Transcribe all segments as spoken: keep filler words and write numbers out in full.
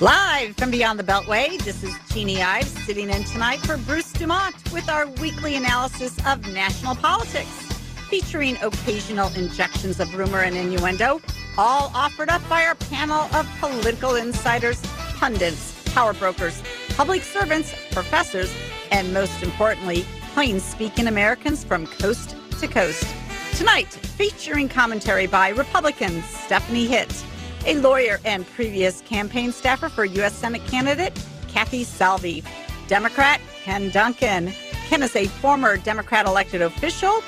Live from Beyond the Beltway, this is Jeanie Ives sitting in tonight for Bruce Dumont with our weekly analysis of national politics, featuring occasional injections of rumor and innuendo, all offered up by our panel of political insiders, pundits, power brokers, public servants, professors, and most importantly, plain-speaking Americans from coast to coast. Tonight, featuring commentary by Republican Stephanie Hitt, a lawyer and previous campaign staffer for U S Senate candidate Kathy Salvey, Democrat Ken Duncan. Ken is a former Democrat elected official,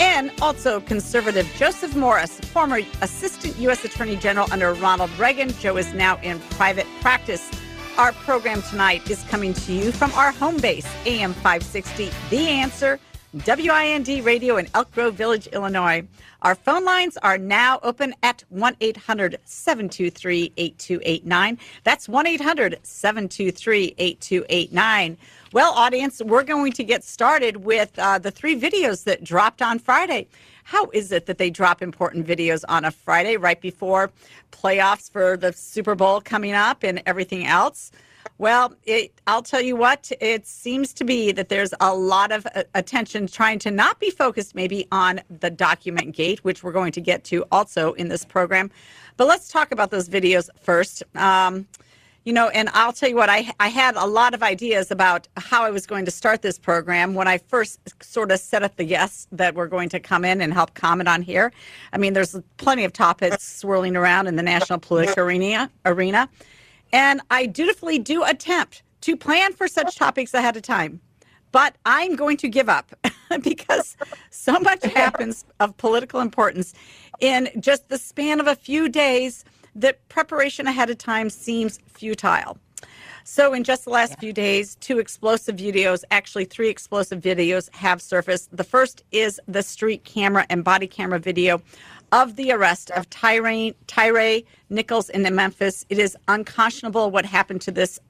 and also conservative Joseph Morris, former assistant U S Attorney General under Ronald Reagan. Joe is now in private practice. Our program tonight is coming to you from our home base, A M five sixty, The Answer, W I N D Radio in Elk Grove Village, Illinois. Our phone lines are now open at one eight hundred, seven two three, eight two eight nine. That's one eight hundred, seven two three, eight two eight nine. Well, audience, we're going to get started with uh, the three videos that dropped on Friday. How is it that they drop important videos on a Friday right before playoffs for the Super Bowl coming up and everything else? Well, it, I'll tell you what, it seems to be that there's a lot of uh, attention trying to not be focused maybe on the document gate, which we're going to get to also in this program. But let's talk about those videos first. Um, you know, and I'll tell you what, I, I had a lot of ideas about how I was going to start this program when I first sort of set up the guests that were going to come in and help comment on here. I mean, there's plenty of topics swirling around in the national political arena. arena. And I dutifully do attempt to plan for such topics ahead of time. But I'm going to give up because so much happens of political importance in just the span of a few days that preparation ahead of time seems futile. So in just the last yeah. few days, two explosive videos, actually three explosive videos have surfaced. The first is the street camera and body camera video of the arrest of Tyre, Tyre Nichols in Memphis. It is unconscionable what happened to this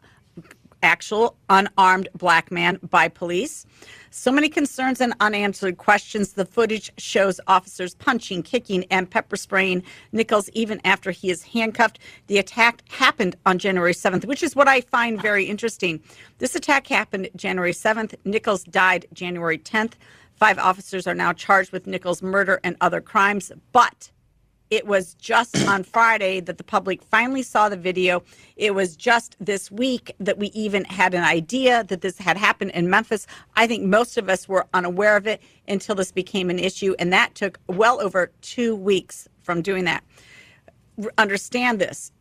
actual unarmed black man by police. So many concerns and unanswered questions. The footage shows officers punching, kicking, and pepper spraying Nichols even after he is handcuffed. The attack happened on January seventh, which is what I find very interesting. This attack happened January seventh. Nichols died January tenth. Five officers are now charged with Nichols' murder and other crimes. But it was just on Friday that the public finally saw the video. It was just this week that we even had an idea that this had happened in Memphis. I think most of us were unaware of it until this became an issue. And that took well over two weeks from doing that. Understand this.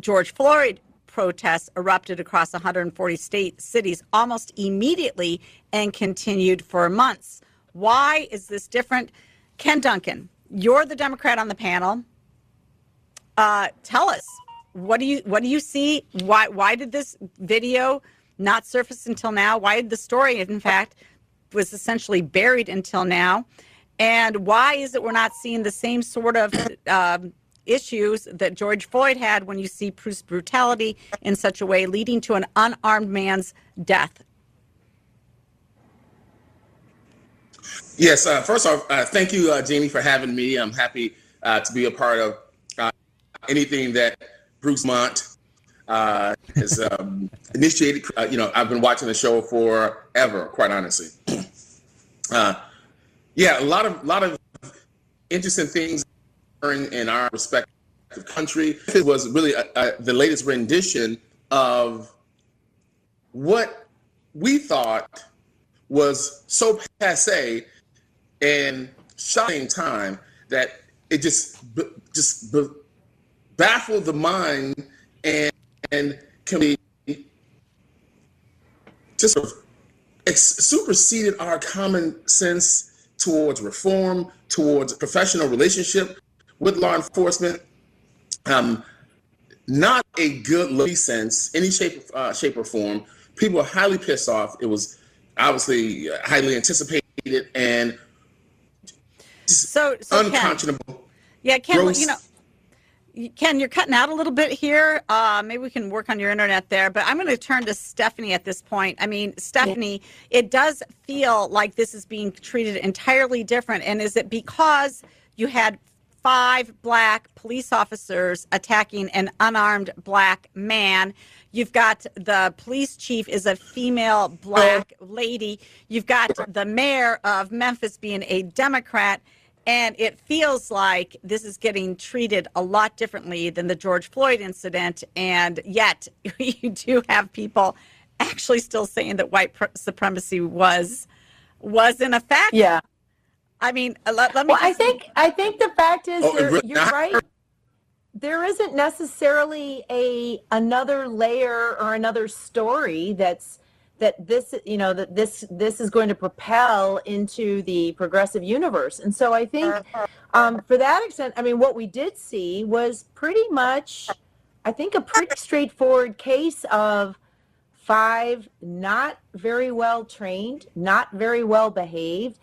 George Floyd protests erupted across one hundred forty state cities almost immediately and continued for months. Why is this different? Ken Duncan, you're the Democrat on the panel. Uh, tell us, what do you what do you see? Why why did this video not surface until now? Why did the story, in fact, was essentially buried until now? And why is it we're not seeing the same sort of um, issues that George Floyd had when you see police brutality in such a way leading to an unarmed man's death? Yes, uh, first off, uh, thank you, uh, Jeanie, for having me. I'm happy uh, to be a part of uh, anything that Bruce Dumont uh, has um, initiated. Uh, you know, I've been watching the show forever, quite honestly. Uh, yeah, a lot of lot of interesting things in, in our respective country. It was really a, a, the latest rendition of what we thought was so passe and shocking time that it just b- just b- baffled the mind and, and can be just sort of ex- superseded our common sense towards reform, towards professional relationship with law enforcement. Um, not a good look sense, any shape, uh, shape or form. People are highly pissed off. It was obviously highly anticipated and so, so unconscionable. Ken, yeah, Ken, gross. You know, Ken, you're cutting out a little bit here. Uh, maybe we can work on your internet there, but I'm going to turn to Stephanie at this point. I mean, Stephanie, yeah. It does feel like this is being treated entirely different. And is it because you had five black police officers attacking an unarmed black man. You've got the police chief is a female black lady. You've got the mayor of Memphis being a Democrat. And it feels like this is getting treated a lot differently than the George Floyd incident. And yet you do have people actually still saying that white supremacy was was in effect. Yeah. I mean, let, let me. Well, I think I think the fact is, oh, there, really you're not? right. There isn't necessarily a another layer or another story that's that this you know that this this is going to propel into the progressive universe. And so I think um, for that extent, I mean, what we did see was pretty much, I think, a pretty straightforward case of five not very well trained, not very well behaved.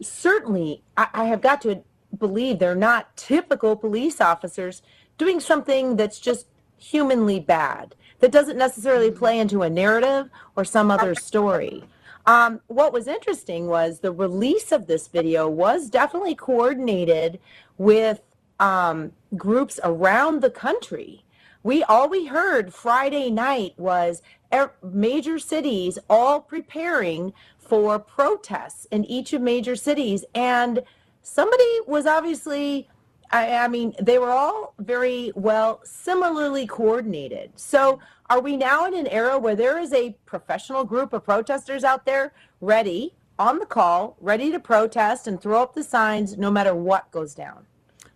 Certainly, I, I have got to believe they're not typical police officers doing something that's just humanly bad, that doesn't necessarily play into a narrative or some other story. Um, what was interesting was the release of this video was definitely coordinated with um, groups around the country. We all we heard Friday night was er, major cities all preparing for protests in each of major cities. And somebody was obviously, I, I mean, they were all very well similarly coordinated. So are we now in an era where there is a professional group of protesters out there ready, on the call, ready to protest and throw up the signs no matter what goes down?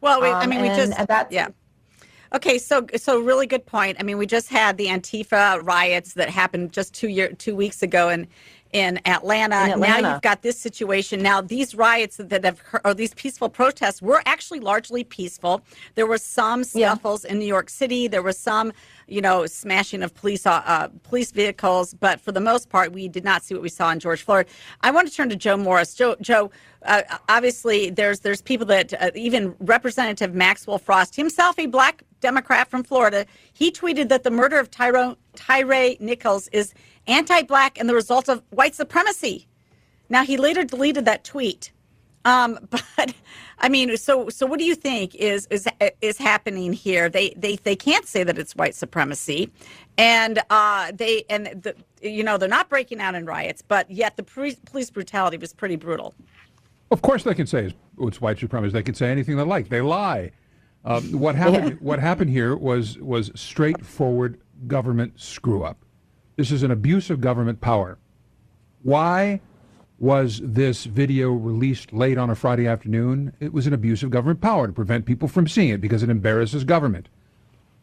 Well, we, um, I mean, we just, yeah. Okay, so so really good point. I mean, we just had the Antifa riots that happened just two year two weeks ago in in Atlanta. in Atlanta. Now you've got this situation. Now these riots that have or these peaceful protests were actually largely peaceful. There were some scuffles yeah. in New York City. There was some, you know, smashing of police uh, police vehicles. But for the most part, we did not see what we saw in George Floyd. I want to turn to Joe Morris. Joe, Joe. Uh, obviously, there's there's people that uh, even Representative Maxwell Frost, himself a black Democrat from Florida, he tweeted that the murder of Tyre Tyre Nichols is anti-black and the result of white supremacy. Now, he later deleted that tweet. Um, but I mean, so so what do you think is is is happening here? They they they can't say that it's white supremacy, and uh, they and the, you know, they're not breaking out in riots, but yet the pre- police brutality was pretty brutal. Of course they can say it's, it's white supremacy. They can say anything they like. They lie. Um, what happened? Yeah. What happened here was was straightforward government screw up. This is an abuse of government power. Why was this video released late on a Friday afternoon? It was an abuse of government power to prevent people from seeing it because it embarrasses government.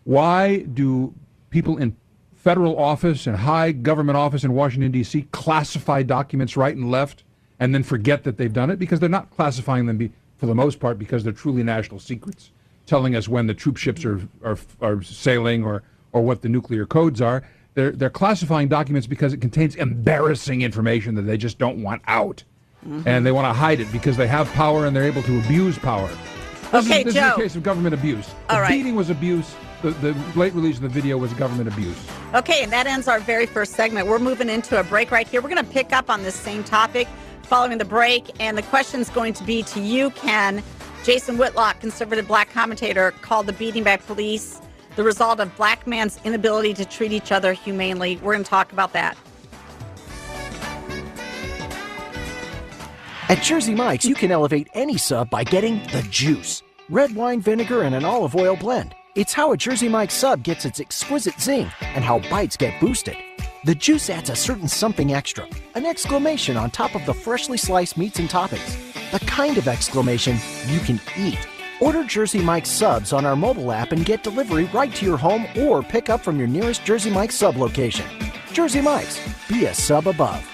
Why do people in federal office and high government office in Washington, D C classify documents right and left and then forget that they've done it? Because they're not classifying them be, for the most part because they're truly national secrets, telling us when the troop ships are, are, are sailing or, or what the nuclear codes are. They're, they're classifying documents because it contains embarrassing information that they just don't want out. Mm-hmm. And they want to hide it because they have power and they're able to abuse power. This okay, is, this Joe. This is a case of government abuse. All the right. beating was abuse. The, the late release of the video was government abuse. Okay, and that ends our very first segment. We're moving into a break right here. We're going to pick up on this same topic following the break. And the question's going to be to you, Ken. Jason Whitlock, conservative black commentator, called the beating by police the result of black man's inability to treat each other humanely. We're going to talk about that. At Jersey Mike's, you can elevate any sub by getting the juice. Red wine, vinegar, and an olive oil blend. It's how a Jersey Mike's sub gets its exquisite zing and how bites get boosted. The juice adds a certain something extra, an exclamation on top of the freshly sliced meats and toppings. The kind of exclamation you can eat. Order Jersey Mike's subs on our mobile app and get delivery right to your home or pick up from your nearest Jersey Mike's sub location. Jersey Mike's, be a sub above.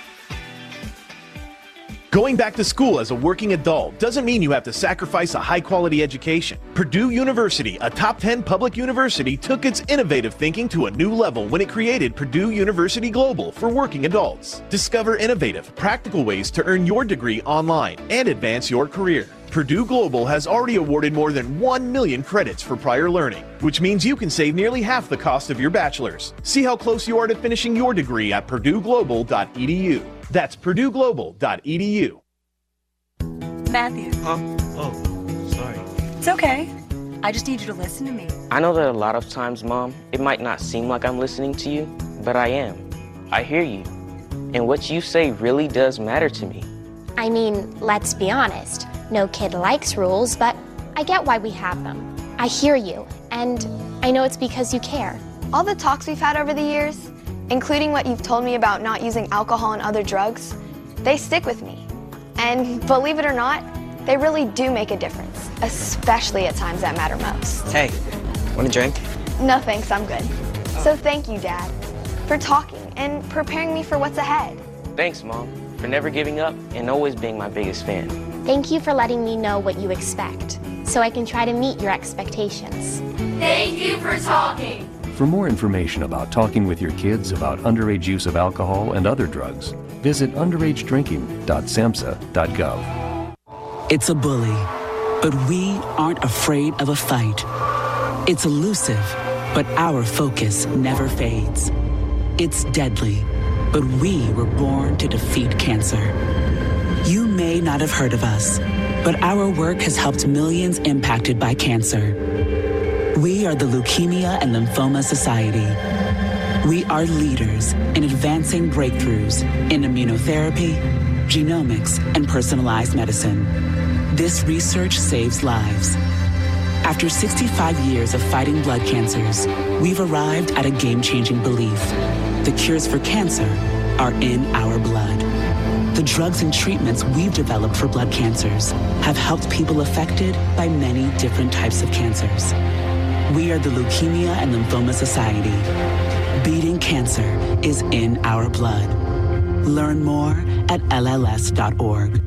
Going back to school as a working adult doesn't mean you have to sacrifice a high-quality education. Purdue University, a top ten public university, took its innovative thinking to a new level when it created Purdue University Global for working adults. Discover innovative, practical ways to earn your degree online and advance your career. Purdue Global has already awarded more than one million credits for prior learning, which means you can save nearly half the cost of your bachelor's. See how close you are to finishing your degree at purdue global dot e d u. That's purdue global dot e d u. Matthew. Huh? Oh, sorry. It's okay. I just need you to listen to me. I know that a lot of times, Mom, it might not seem like I'm listening to you, but I am. I hear you. And what you say really does matter to me. I mean, let's be honest. No kid likes rules, but I get why we have them. I hear you, and I know it's because you care. All the talks we've had over the years, including what you've told me about not using alcohol and other drugs, they stick with me. And believe it or not, they really do make a difference, especially at times that matter most. Hey, want a drink? No thanks, I'm good. So thank you, Dad, for talking and preparing me for what's ahead. Thanks, Mom, for never giving up and always being my biggest fan. Thank you for letting me know what you expect, so I can try to meet your expectations. Thank you for talking. For more information about talking with your kids about underage use of alcohol and other drugs, visit underage drinking dot samhsa dot gov. It's a bully, but we aren't afraid of a fight. It's elusive, but our focus never fades. It's deadly, but we were born to defeat cancer. You may not have heard of us, but our work has helped millions impacted by cancer. We are the Leukemia and Lymphoma Society. We are leaders in advancing breakthroughs in immunotherapy, genomics, and personalized medicine. This research saves lives. After sixty-five years of fighting blood cancers, we've arrived at a game-changing belief. The cures for cancer are in our blood. The drugs and treatments we've developed for blood cancers have helped people affected by many different types of cancers. We are the Leukemia and Lymphoma Society. Beating cancer is in our blood. Learn more at L L S dot org.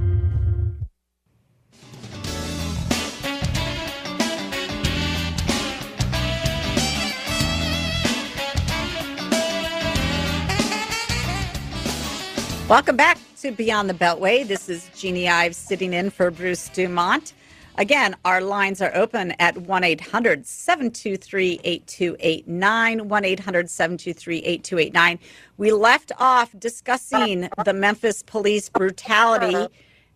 Welcome back to Beyond the Beltway. This is Jeanie Ives sitting in for Bruce Dumont. Again, our lines are open at one eight hundred seven two three eight two eight nine, one eight hundred seven two three eight two eight nine. We left off discussing the Memphis police brutality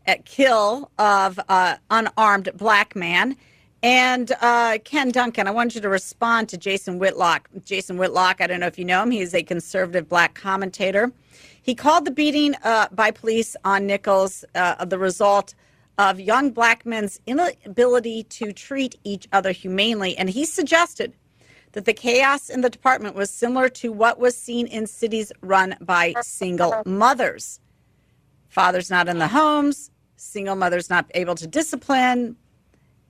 at kill of an uh, unarmed black man. And uh, Ken Duncan, I wanted you to respond to Jason Whitlock. Jason Whitlock, I don't know if you know him, he's a conservative black commentator. He called the beating uh, by police on Nichols uh, the result of young black men's inability to treat each other humanely. And he suggested that the chaos in the department was similar to what was seen in cities run by single mothers. Fathers not in the homes, single mothers not able to discipline.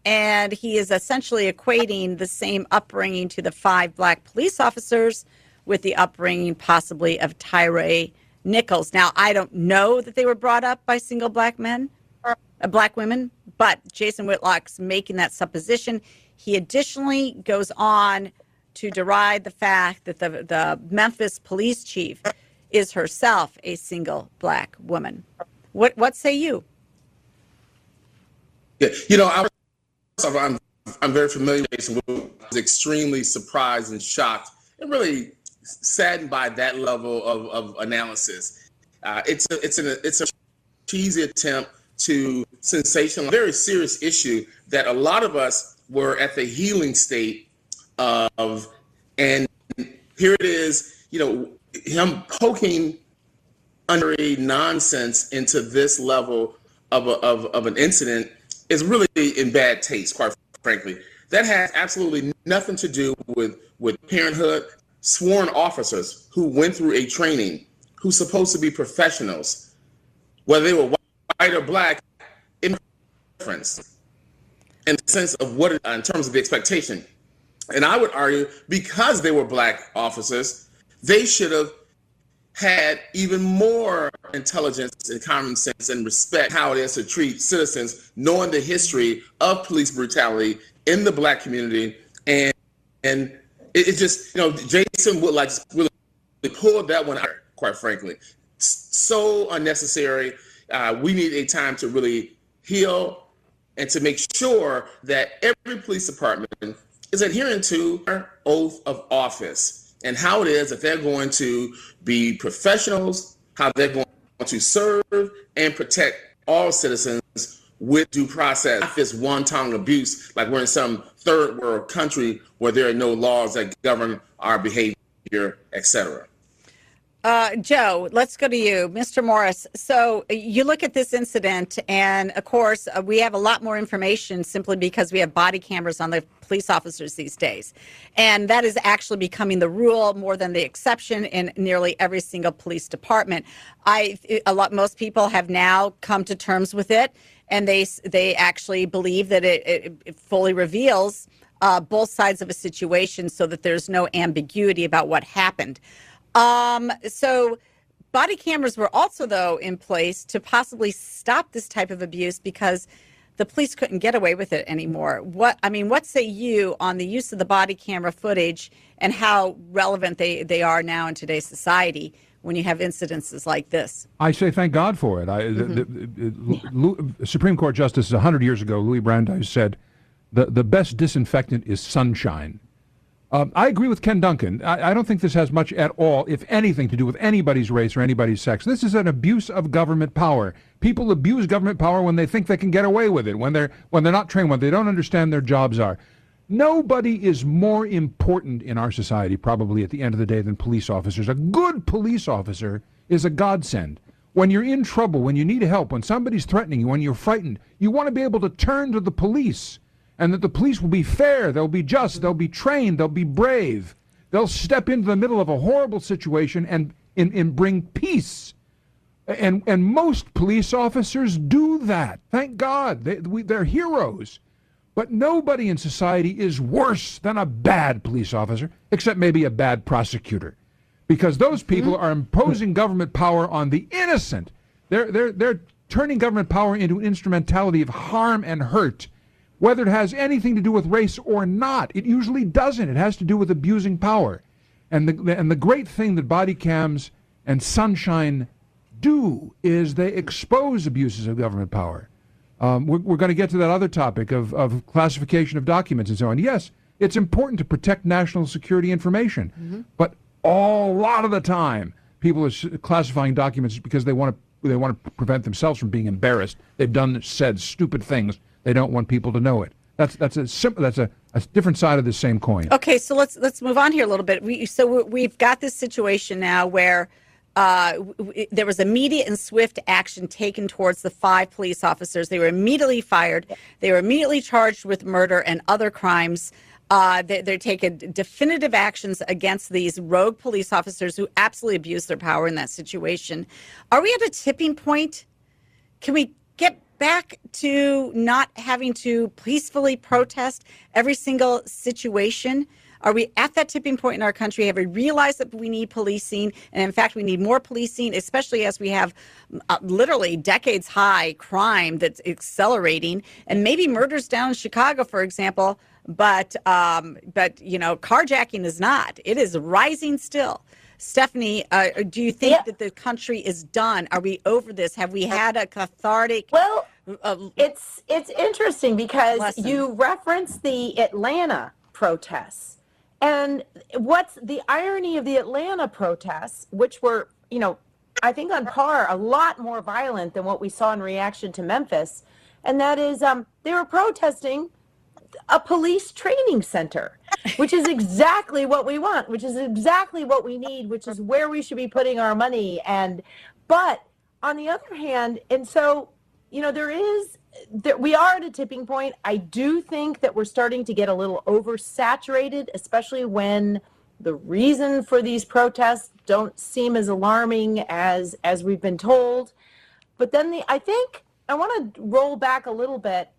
And he is essentially equating the same upbringing to the five black police officers with the upbringing possibly of Tyre Nichols. Now, I don't know that they were brought up by single black men. Black women, but Jason Whitlock's making that supposition. He additionally goes on to deride the fact that the, the Memphis police chief is herself a single black woman. What what say you? Yeah, you know, I, I'm I'm very familiar with Jason Whitlock. I was extremely surprised and shocked and really saddened by that level of, of analysis. Uh, it's a, it's an it's a cheesy attempt to sensational, very serious issue that a lot of us were at the healing state of, and here it is, you know, him poking underage nonsense into this level of, a, of of an incident is really in bad taste, quite frankly. That has absolutely nothing to do with, with parenthood, sworn officers who went through a training, who's supposed to be professionals, whether they were white, white or black, in reference, in the sense of what, in terms of the expectation. And I would argue, because they were black officers, they should have had even more intelligence and common sense and respect how it is to treat citizens, knowing the history of police brutality in the black community. And and it, it just, you know, Jason would like really pulled that one out, quite frankly. So unnecessary. Uh, we need a time to really heal and to make sure that every police department is adhering to their oath of office and how it is that they're going to be professionals, how they're going to serve and protect all citizens with due process. If it's one-time abuse, like we're in some third world country where there are no laws that govern our behavior, et cetera. Uh, Joe, let's go to you, Mister Morris. So you look at this incident, and of course, uh, we have a lot more information simply because we have body cameras on the police officers these days. And that is actually becoming the rule more than the exception in nearly every single police department. I, a lot, most people have now come to terms with it, and they, they actually believe that it, it, it fully reveals uh, both sides of a situation so that there's no ambiguity about what happened. Um, so body cameras were also, though, in place to possibly stop this type of abuse because the police couldn't get away with it anymore. What I mean, what say you on the use of the body camera footage and how relevant they, they are now in today's society when you have incidences like this? I say thank God for it. I, mm-hmm. the, the, the, yeah. Supreme Court Justice one hundred years ago, Louis Brandeis, said, the, the best disinfectant is sunshine. Um, I agree with Ken Duncan. I, I don't think this has much at all, if anything, to do with anybody's race or anybody's sex. This is an abuse of government power. People abuse government power when they think they can get away with it, when they're, when they're not trained, when they don't understand their jobs are. Nobody is more important in our society, probably at the end of the day, than police officers. A good police officer is a godsend. When you're in trouble, when you need help, when somebody's threatening you, when you're frightened, you want to be able to turn to the police. And that the police will be fair, they'll be just, they'll be trained, they'll be brave. They'll step into the middle of a horrible situation and, and, and bring peace. And, and most police officers do that. Thank God. They, we, they're heroes. But nobody in society is worse than a bad police officer, except maybe a bad prosecutor. Because those people are imposing government power on the innocent. They're, they're, they're turning government power into an instrumentality of harm and hurt. Whether it has anything to do with race or not, it usually doesn't. It has to do with abusing power. And the, and the great thing that body cams and sunshine do is they expose abuses of government power. Um, we're we're going to get to that other topic of, of classification of documents and so on. Yes, it's important to protect national security information. Mm-hmm. But a lot of the time, people are classifying documents because they want to they want to prevent themselves from being embarrassed. They've done, said stupid things. They don't want people to know it. That's that's a simple. That's a, a different side of the same coin. Okay, so let's let's move on here a little bit. We so we've got this situation now where uh, w there was immediate and swift action taken towards the five police officers. They were immediately fired. They were immediately charged with murder and other crimes. Uh, they, they're taking definitive actions against these rogue police officers who absolutely abused their power in that situation. Are we at a tipping point? Can we get back to not having to peacefully protest every single situation? Are we at that tipping point in our country? Have we realized that we need policing? And in fact, we need more policing, especially as we have uh, literally decades high crime that's accelerating and maybe murders down in Chicago, for example. But, um, but you know, carjacking is not. It is rising still. Stephanie, uh, do you think yeah. that the country is done? Are we over this? Have we had a cathartic? Well, uh, it's it's interesting because lesson. You referenced the Atlanta protests, and what's the irony of the Atlanta protests, which were, you know, I think on par, a lot more violent than what we saw in reaction to Memphis, and that is um, they were protesting a police training center, which is exactly what we want, which is exactly what we need, which is where we should be putting our money. And but on the other hand, and so, you know, there is that we are at a tipping point. I do think that we're starting to get a little oversaturated, especially when the reason for these protests don't seem as alarming as as we've been told. But then the I think I want to roll back a little bit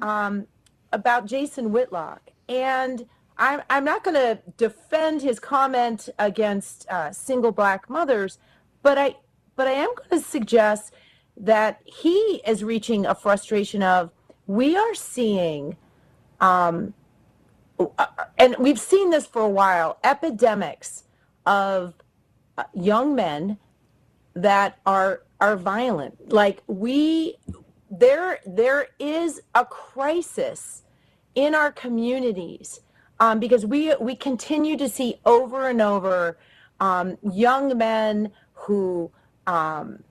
um about Jason Whitlock, and I'm, I'm not going to defend his comment against uh, single black mothers, but I but I am going to suggest that he is reaching a frustration of we are seeing, um, and we've seen this for a while, epidemics of young men that are are violent. Like we, there there is a crisis in our communities, um, because we we continue to see over and over um, young men who um,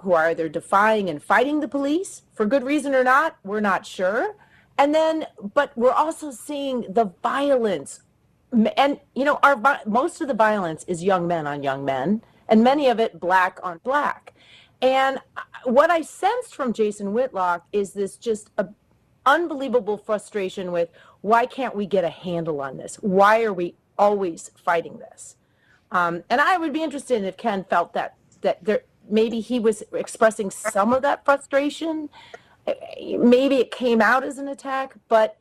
who are either defying and fighting the police for good reason or not, we're not sure. And then, but we're also seeing the violence. And, you know, our most of the violence is young men on young men, and many of it black on black. And what I sensed from Jason Whitlock is this just a unbelievable frustration with, why can't we get a handle on this? Why are we always fighting this? Um, and I would be interested in if Ken felt that, that there, maybe he was expressing some of that frustration. Maybe it came out as an attack, but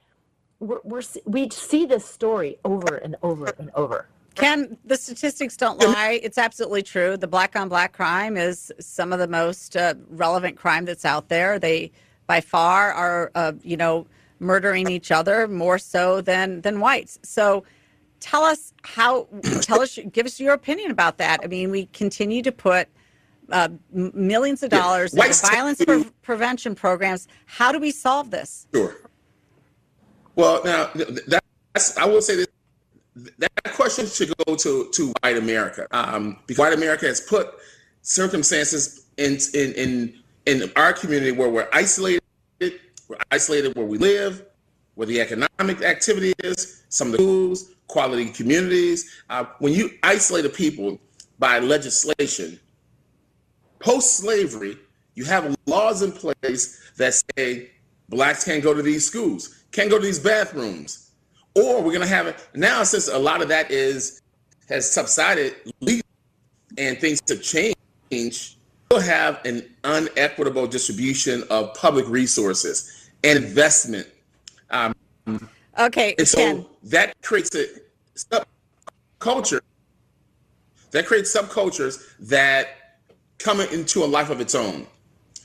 we're, we're, we see this story over and over and over. Ken, the statistics don't lie. It's absolutely true. The black on black crime is some of the most uh, relevant crime that's out there. They by far are, uh, you know, murdering each other more so than than whites. So tell us how, tell us, give us your opinion about that. I mean, we continue to put uh, millions of dollars yeah. into violence pre prevention programs. How do we solve this? Sure. Well, now, that's, I will say this. That question should go to, to white America, um, because white America has put circumstances in, in, in, in our community where we're isolated, we're isolated where we live, where the economic activity is, some of the schools, quality communities. Uh, when you isolate a people by legislation, post-slavery, you have laws in place that say blacks can't go to these schools, can't go to these bathrooms. Or we're going to have it now, since a lot of that is has subsided legally and things have changed, we'll have an unequitable distribution of public resources and investment. Um, okay. And so Ken. that creates a subculture. That creates subcultures that come into a life of its own.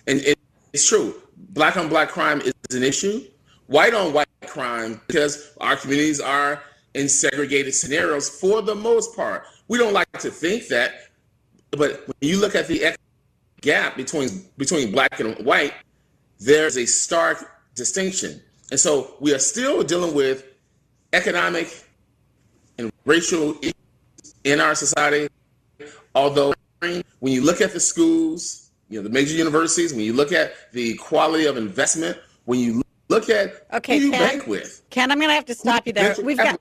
And it, it's true. Black on black crime is an issue. White on white crime, because our communities are in segregated scenarios for the most part. We don't like to think that, but when you look at the gap between between black and white, there's a stark distinction. And so we are still dealing with economic and racial issues in our society. Although when you look at the schools, you know, the major universities, when you look at the quality of investment, when you look Look at okay, who you Ken, bank with. Ken, I'm going to have to stop you there. We've got,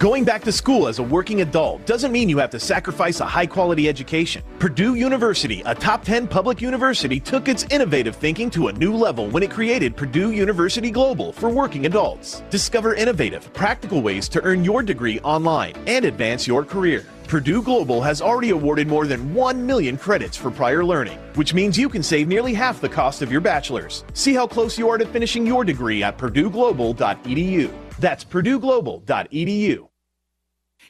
Going back to school as a working adult doesn't mean you have to sacrifice a high-quality education. Purdue University, a top ten public university, took its innovative thinking to a new level when it created Purdue University Global for working adults. Discover innovative, practical ways to earn your degree online and advance your career. Purdue Global has already awarded more than one million credits for prior learning, which means you can save nearly half the cost of your bachelor's. See how close you are to finishing your degree at purdue global dot e d u. That's purdue global dot e d u.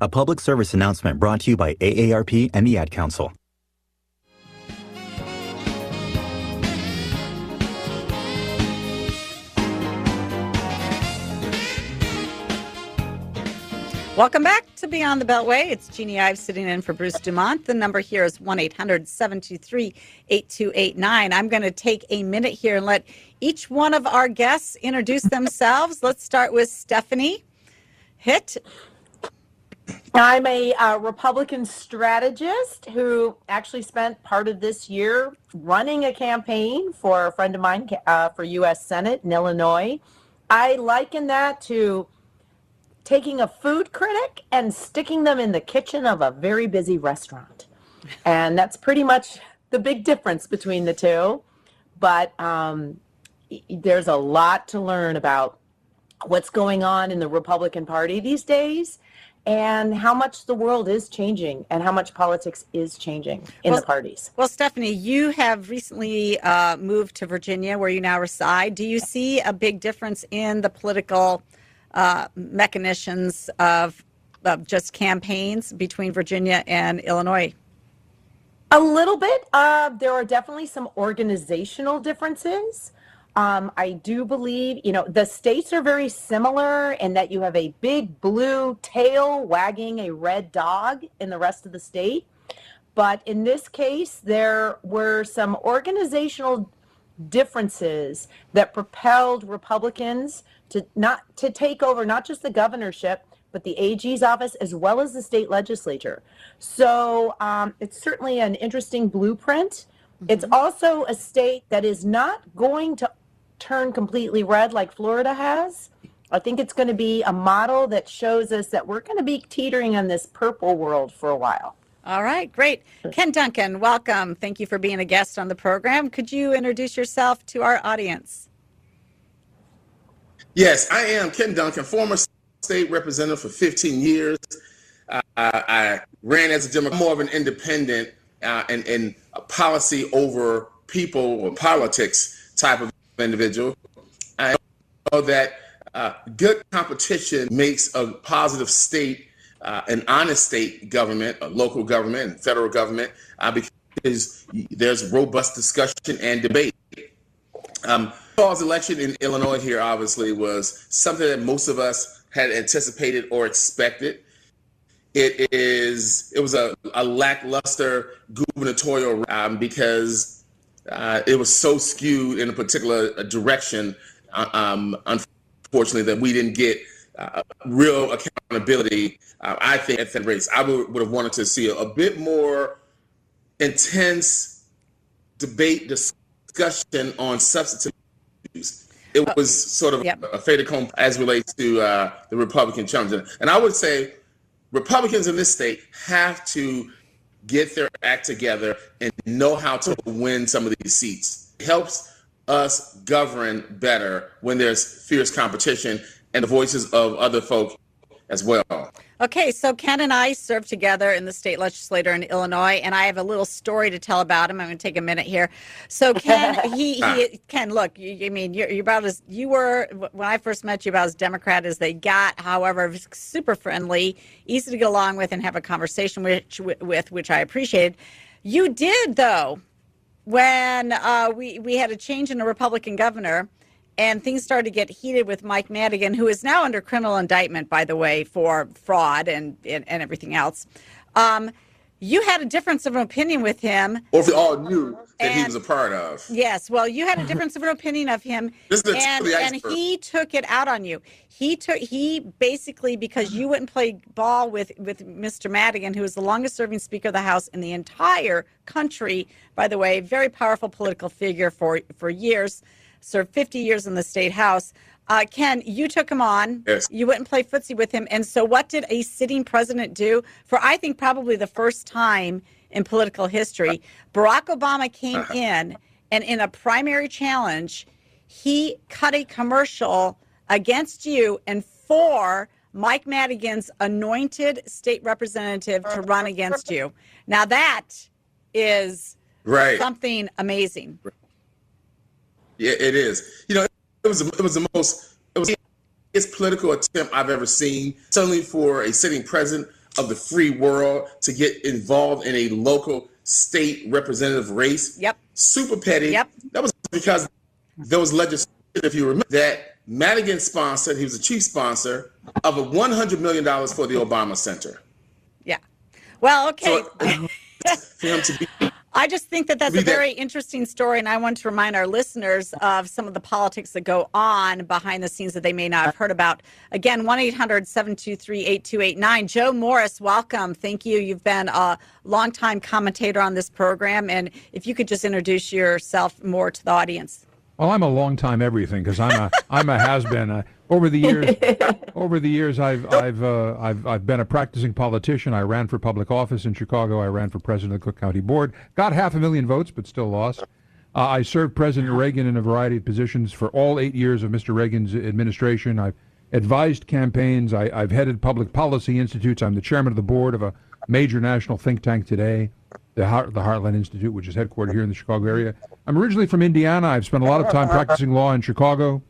A public service announcement brought to you by A A R P and the Ad Council. Welcome back to Beyond the Beltway. It's Jeanie Ives sitting in for Bruce Dumont. The number here is one eight hundred seven two three eight two eight nine. I'm going to take a minute here and let each one of our guests introduce themselves. Let's start with Stephanie Hitt. I'm a uh, Republican strategist who actually spent part of this year running a campaign for a friend of mine uh, for U S Senate in Illinois. I liken that to taking a food critic and sticking them in the kitchen of a very busy restaurant. And that's pretty much the big difference between the two. But um, there's a lot to learn about what's going on in the Republican Party these days and how much the world is changing and how much politics is changing in well, the parties. Well, Stephanie, you have recently uh, moved to Virginia, where you now reside. Do you see a big difference in the political Uh, mechanisms of, of just campaigns between Virginia and Illinois? A little bit. Uh, there are definitely some organizational differences. Um, I do believe, you know, the states are very similar in that you have a big blue tail wagging a red dog in the rest of the state. But in this case, there were some organizational differences that propelled Republicans to not to take over not just the governorship, but the A G's office as well as the state legislature. So um, it's certainly an interesting blueprint. Mm-hmm. It's also a state that is not going to turn completely red like Florida has. I think it's going to be a model that shows us that we're going to be teetering on this purple world for a while. All right, great. Ken Duncan, welcome. Thank you for being a guest on the program. Could you introduce yourself to our audience? Yes, I am Ken Duncan, former state representative for fifteen years. Uh, I ran as a Democrat, more of an independent uh, and, and a policy over people or politics type of individual. I know that uh, good competition makes a positive state Uh, an honest state government, a local government, and federal government, uh, because there's robust discussion and debate. Um, Fall's election in Illinois here obviously was something that most of us had anticipated or expected. It is. It was a, a lackluster gubernatorial um, because uh, it was so skewed in a particular direction. Um, unfortunately, that we didn't get uh, real accountability. Uh, I think at that race, I would, would have wanted to see a, a bit more intense debate discussion on substance abuse. It was sort of yep. a fait accompli as relates to uh, the Republican challenge, and I would say Republicans in this state have to get their act together and know how to win some of these seats. It helps us govern better when there's fierce competition and the voices of other folk as well. Okay, so Ken and I served together in the state legislature in Illinois, and I have a little story to tell about him. I'm going to take a minute here. So Ken, he, he Ken, look, you, I mean, you're, you're about as you were when I first met you, about as Democrat as they got. However, super friendly, easy to get along with, and have a conversation which, with, which I appreciated. You did, though, when uh, we we had a change in a Republican governor. And things started to get heated with Mike Madigan, who is now under criminal indictment, by the way, for fraud and, and, and everything else. Um, you had a difference of opinion with him. Or if we all knew that and, he was a part of. Yes. Well, you had a difference of an opinion of him. This is and, the and he took it out on you. He took he basically because you wouldn't play ball with, with Mister Madigan, who is the longest serving Speaker of the House in the entire country, by the way, very powerful political figure for for years. Served fifty years in the state house. Uh, Ken, you took him on. Yes. You wouldn't play footsie with him. And so what did a sitting president do? For I think probably the first time in political history, Barack Obama came uh-huh. in, and in a primary challenge, he cut a commercial against you and for Mike Madigan's anointed state representative to run against you. Now that is right. something amazing. Right. Yeah, it is. You know, it was it was the most it was the political attempt I've ever seen. Certainly for a sitting president of the free world to get involved in a local state representative race. Yep. Super petty. Yep. That was because there was legislation, if you remember, that Madigan sponsored. He was the chief sponsor of a one hundred million dollars for the Obama Center. Yeah. Well, okay. So, for him to be. I just think that that's a very interesting story, and I want to remind our listeners of some of the politics that go on behind the scenes that they may not have heard about. Again, one eight hundred seven two three eight two eight nine. Joe Morris, welcome. Thank you. You've been a longtime commentator on this program, and if you could just introduce yourself more to the audience. Well, I'm a longtime everything because I'm a I'm a has-been. I, over the years, over the years, I've I've uh, I've I've been a practicing politician. I ran for public office in Chicago. I ran for president of the Cook County Board. Got half a million votes, but still lost. Uh, I served President Reagan in a variety of positions for all eight years of Mister Reagan's administration. I've advised campaigns. I, I've headed public policy institutes. I'm the chairman of the board of a major national think tank today, the Heart, the Heartland Institute, which is headquartered here in the Chicago area. I'm originally from Indiana. I've spent a lot of time practicing law in Chicago.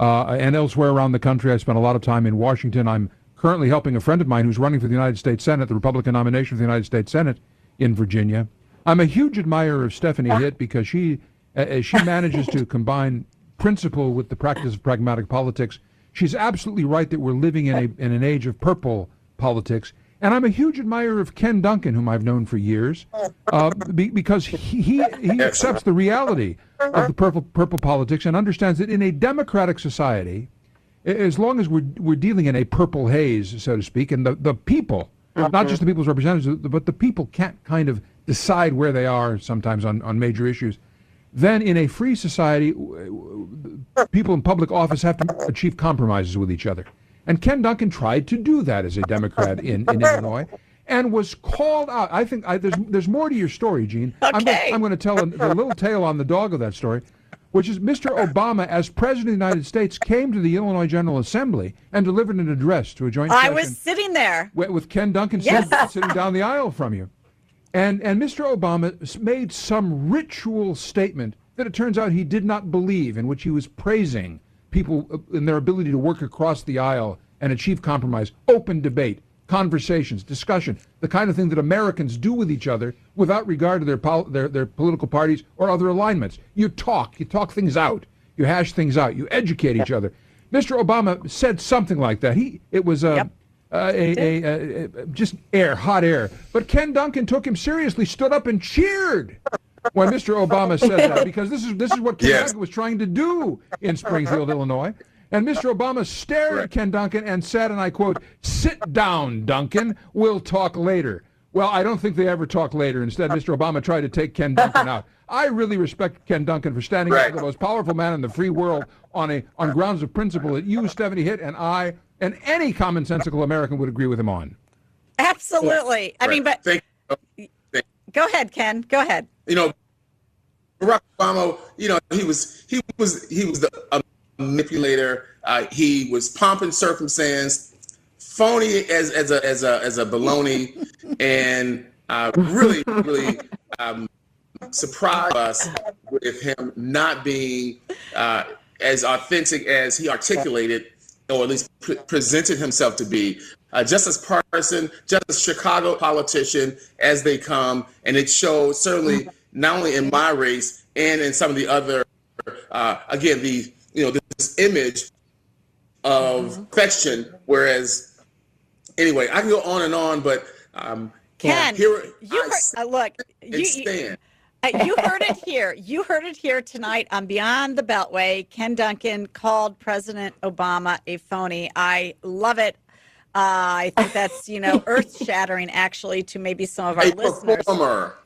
Uh, and elsewhere around the country. I spent a lot of time in Washington. I'm currently helping a friend of mine who's running for the United States Senate, the Republican nomination for the United States Senate in Virginia. I'm a huge admirer of Stephanie Hitt because she uh, she manages to combine principle with the practice of pragmatic politics. She's absolutely right that we're living in, a, in an age of purple politics. And I'm a huge admirer of Ken Duncan, whom I've known for years, uh, be, because he, he, he accepts the reality of the purple, purple politics and understands that in a democratic society, as long as we're, we're dealing in a purple haze, so to speak, and the, the people, mm-hmm. not just the people's representatives, but the people can't kind of decide where they are sometimes on, on major issues, then in a free society, people in public office have to achieve compromises with each other. And Ken Duncan tried to do that as a Democrat in, in Illinois and was called out. I think I, there's there's more to your story, Gene. Okay. I'm, I'm going to tell a, a little tale on the dog of that story, which is Mister Obama, as President of the United States, came to the Illinois General Assembly and delivered an address to a joint session. I was sitting there. With, with Ken Duncan yes. sitting, sitting down the aisle from you. And, and Mister Obama made some ritual statement that it turns out he did not believe, in which he was praising people in their ability to work across the aisle and achieve compromise, open debate, conversations, discussion, the kind of thing that Americans do with each other without regard to their, pol their, their political parties or other alignments. You talk, you talk things out, you hash things out, you educate each other. Mister Obama said something like that. He, it was a, yep. Uh, a, a, a, a, just air, hot air. But Ken Duncan took him seriously, stood up and cheered when Mister Obama said that, because this is this is what Ken yes. Duncan was trying to do in Springfield, Illinois. And Mister Obama stared right. at Ken Duncan and said, and I quote, "Sit down, Duncan. We'll talk later." Well, I don't think they ever talked later. Instead, Mister Obama tried to take Ken Duncan out. I really respect Ken Duncan for standing right. up to the most powerful man in the free world on a on grounds of principle that you, Stephanie Hitt, and I, and any commonsensical American would agree with him on. Absolutely. Yeah. I right. mean, but Thank you. Thank you. Go ahead, Ken. Go ahead. You know, Barack Obama, you know, he was he was he was the uh, manipulator. Uh, he was pomp and circumstance, phony as as a as a as a baloney, and uh, really really um, surprised us with him not being uh, as authentic as he articulated, or at least pre presented himself to be, uh, just as partisan, just as Chicago politician as they come. And it showed certainly not only in my race and in some of the other, uh, again, the, you know, this image of affection, whereas, anyway, I can go on and on, but um, Ken, here, you heard, uh, look, you, stand. You, you heard it here. You heard it here tonight on Beyond the Beltway. Ken Duncan called President Obama a phony. I love it. Uh, I think that's, you know, earth-shattering, actually, to maybe some of our a listeners. Performer.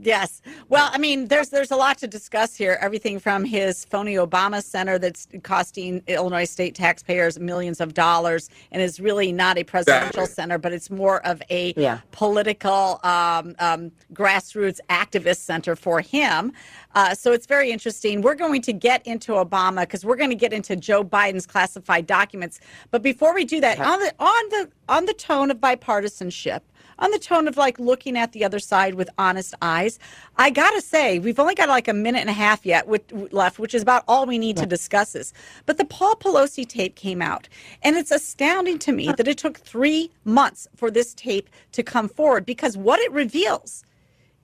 Yes. Well, I mean, there's there's a lot to discuss here. Everything from his phony Obama Center that's costing Illinois state taxpayers millions of dollars and is really not a presidential exactly. center, but it's more of a yeah. political um, um, grassroots activist center for him. Uh, so it's very interesting. We're going to get into Obama because we're going to get into Joe Biden's classified documents. But before we do that, on the on the on the tone of bipartisanship, on the tone of like looking at the other side with honest eyes, I gotta say we've only got like a minute and a half yet with, left, which is about all we need yeah. to discuss this. But the Paul Pelosi tape came out, and it's astounding to me that it took three months for this tape to come forward, because what it reveals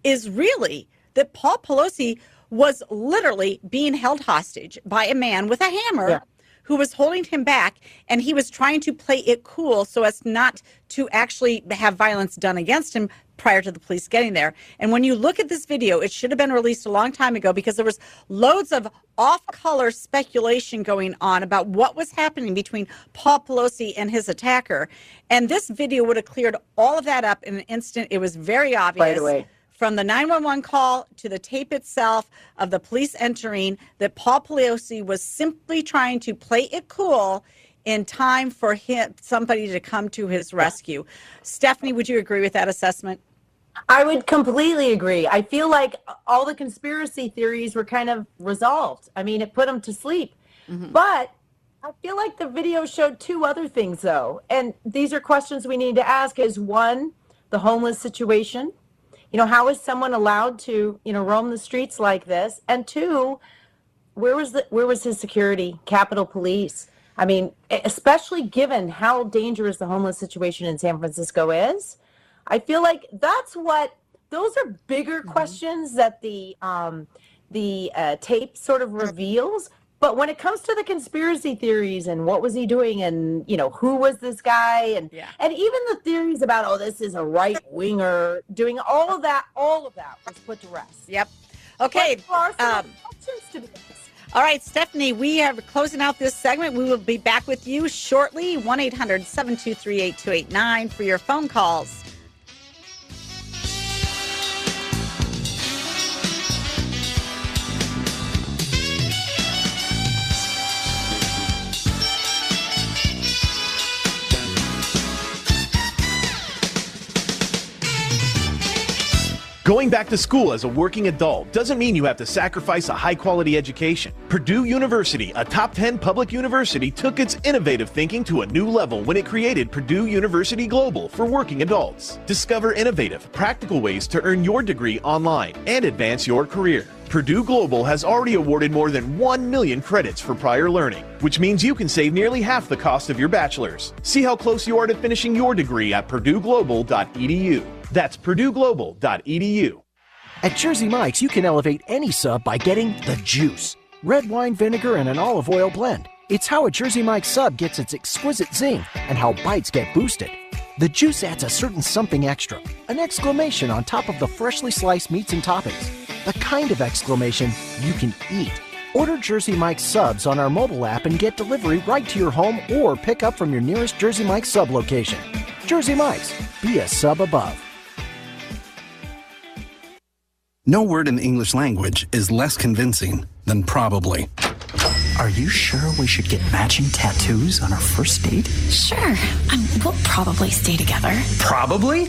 is really that Paul Pelosi was literally being held hostage by a man with a hammer. Yeah. Who was holding him back, and he was trying to play it cool so as not to actually have violence done against him prior to the police getting there. And when you look at this video, it should have been released a long time ago, because there was loads of off-color speculation going on about what was happening between Paul Pelosi and his attacker. And this video would have cleared all of that up in an instant. It was very obvious. By the way, from the nine one one call to the tape itself of the police entering, that Paul Pelosi was simply trying to play it cool in time for him, somebody to come to his rescue. Stephanie, would you agree with that assessment? I would completely agree. I feel like all the conspiracy theories were kind of resolved. I mean, it put them to sleep. Mm-hmm. But I feel like the video showed two other things, though. And these are questions we need to ask is, one, the homeless situation. You know, how is someone allowed to, you know, roam the streets like this? And two, where was the where was his security, Capitol Police? I mean, especially given how dangerous the homeless situation in San Francisco is, I feel like that's what those are bigger mm-hmm. questions that the um, the uh, tape sort of reveals. But when it comes to the conspiracy theories and what was he doing and, you know, who was this guy and yeah. and even the theories about, oh, this is a right winger doing all of that, all of that was put to rest. Yep. Okay. Um, all right, Stephanie, we are closing out this segment. We will be back with you shortly. one eight hundred, seven two three, eight two eight nine for your phone calls. Going back to school as a working adult doesn't mean you have to sacrifice a high-quality education. Purdue University, a top ten public university, took its innovative thinking to a new level when it created Purdue University Global for working adults. Discover innovative, practical ways to earn your degree online and advance your career. Purdue Global has already awarded more than one million credits for prior learning, which means you can save nearly half the cost of your bachelor's. See how close you are to finishing your degree at purdue global dot e d u. That's purdue global dot e d u. At Jersey Mike's, you can elevate any sub by getting the juice. Red wine vinegar and an olive oil blend. It's how a Jersey Mike's sub gets its exquisite zing and how bites get boosted. The juice adds a certain something extra, an exclamation on top of the freshly sliced meats and toppings, the kind of exclamation you can eat. Order Jersey Mike's subs on our mobile app and get delivery right to your home or pick up from your nearest Jersey Mike's sub location. Jersey Mike's, be a sub above. No word in the English language is less convincing than probably. Are you sure we should get matching tattoos on our first date? Sure. Um, we'll probably stay together. Probably?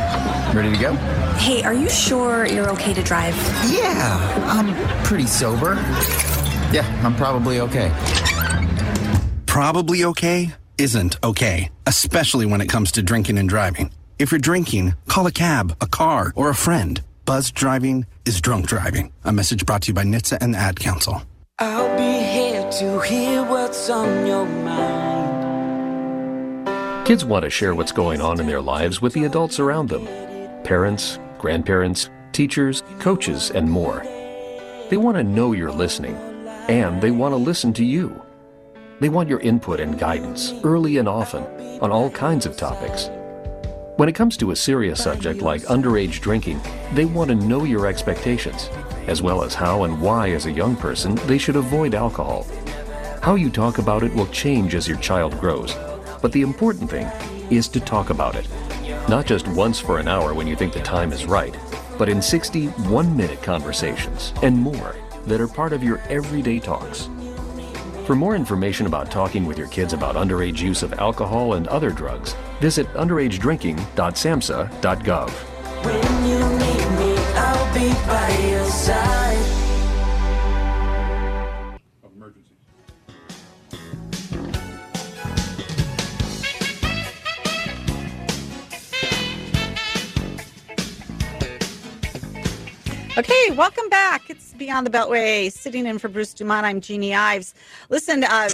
Ready to go? Hey, are you sure you're okay to drive? Yeah, I'm pretty sober. Yeah, I'm probably okay. Probably okay isn't okay, especially when it comes to drinking and driving. If you're drinking, call a cab, a car, or a friend. Buzzed driving is drunk driving. A message brought to you by N H T S A and the Ad Council. I'll be here to hear what's on your mind. Kids want to share what's going on in their lives with the adults around them. Parents, grandparents, teachers, coaches, and more. They want to know you're listening, and they want to listen to you. They want your input and guidance, early and often, on all kinds of topics. When it comes to a serious subject like underage drinking, they want to know your expectations, as well as how and why as a young person they should avoid alcohol. How you talk about it will change as your child grows. But the important thing is to talk about it. Not just once for an hour when you think the time is right, but in sixty one-minute conversations and more that are part of your everyday talks. For more information about talking with your kids about underage use of alcohol and other drugs, visit underage drinking dot samhsa dot gov. When you need me, I'll be by your side. Okay, welcome back. It's Beyond the Beltway, sitting in for Bruce Dumont. I'm Jeanie Ives. Listen, uh,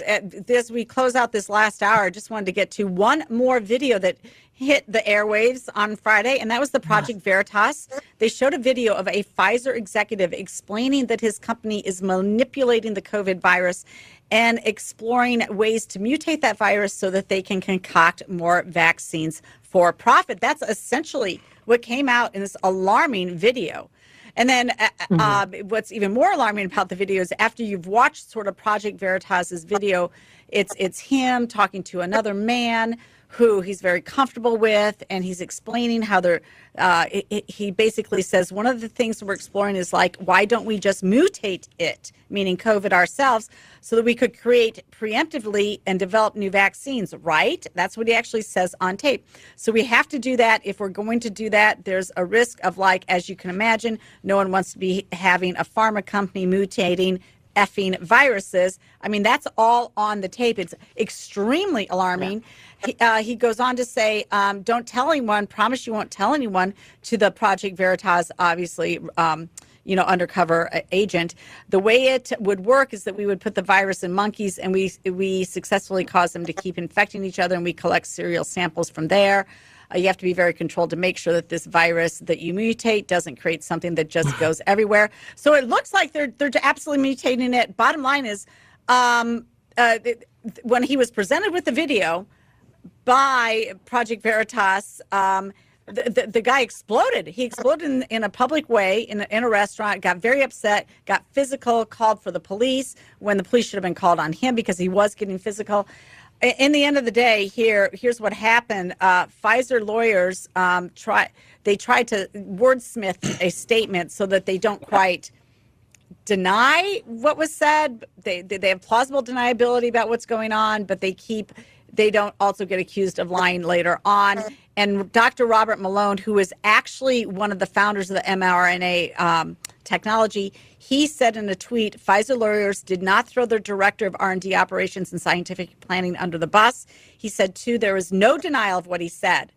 as we close out this last hour, I just wanted to get to one more video that hit the airwaves on Friday, and that was the Project Veritas. They showed a video of a Pfizer executive explaining that his company is manipulating the COVID virus and exploring ways to mutate that virus so that they can concoct more vaccines for profit. That's essentially what came out in this alarming video. And then uh, mm-hmm. uh, what's even more alarming about the video is after you've watched sort of Project Veritas's video, it's it's him talking to another man who he's very comfortable with, and he's explaining how they're, uh, it, it, he basically says, one of the things we're exploring is like, why don't we just mutate it, meaning COVID ourselves, so that we could create preemptively and develop new vaccines, right? That's what he actually says on tape. So we have to do that. If we're going to do that, there's a risk of, like, as you can imagine, no one wants to be having a pharma company mutating effing viruses. I mean, that's all on the tape. It's extremely alarming. Yeah. He, uh, he goes on to say, um, don't tell anyone, promise you won't tell anyone, to the Project Veritas, obviously, um, you know, undercover uh, agent. The way it would work is that we would put the virus in monkeys, and we, we successfully cause them to keep infecting each other, and we collect serial samples from there. Uh, you have to be very controlled to make sure that this virus that you mutate doesn't create something that just goes everywhere. So it looks like they're they're absolutely mutating it. Bottom line is, um, uh, th- th- when he was presented with the video by Project Veritas, um, the, the the guy exploded. He exploded in, in a public way in a, in a restaurant. Got very upset. Got physical. Called for the police when the police should have been called on him because he was getting physical. In the end of the day, here, here's what happened. Uh, Pfizer lawyers um, try they tried to wordsmith a statement so that they don't quite deny what was said. They they have plausible deniability about what's going on, but they keep they don't also get accused of lying later on. And Doctor Robert Malone, who is actually one of the founders of the mRNA um, technology, he said in a tweet, Pfizer lawyers did not throw their director of R and D operations and scientific planning under the bus. He said, too, there is no denial of what he said.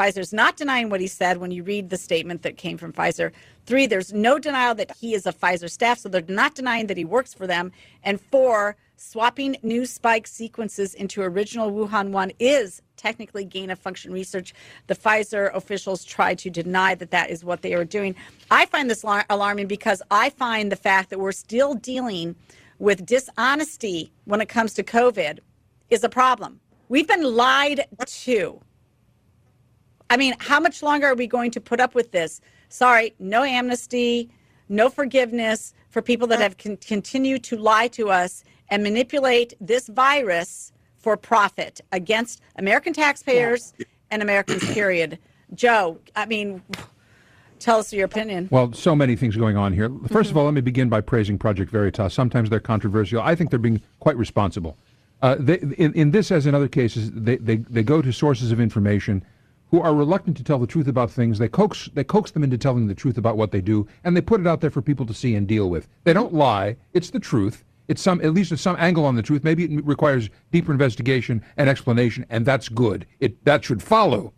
Pfizer's not denying what he said when you read the statement that came from Pfizer. Three, there's no denial that he is a Pfizer staff, so they're not denying that he works for them. And four, swapping new spike sequences into original Wuhan one is technically gain-of-function research. The Pfizer officials try to deny that that is what they are doing. I find this alarming because I find the fact that we're still dealing with dishonesty when it comes to COVID is a problem. We've been lied to. I mean, how much longer are we going to put up with this? Sorry, no amnesty, no forgiveness for people that have con- continued to lie to us and manipulate this virus for profit against American taxpayers yeah. and Americans, period. Joe, I mean, tell us your opinion. Well, so many things going on here. First mm-hmm. of all, let me begin by praising Project Veritas. Sometimes they're controversial. I think they're being quite responsible. Uh, they, in, in this, as in other cases, they, they, they go to sources of information who are reluctant to tell the truth about things. They coax they coax them into telling the truth about what they do, and they put it out there for people to see and deal with. They don't lie. It's the truth. It's some at least it's some angle on the truth. Maybe it requires deeper investigation and explanation, and that's good. It that should follow.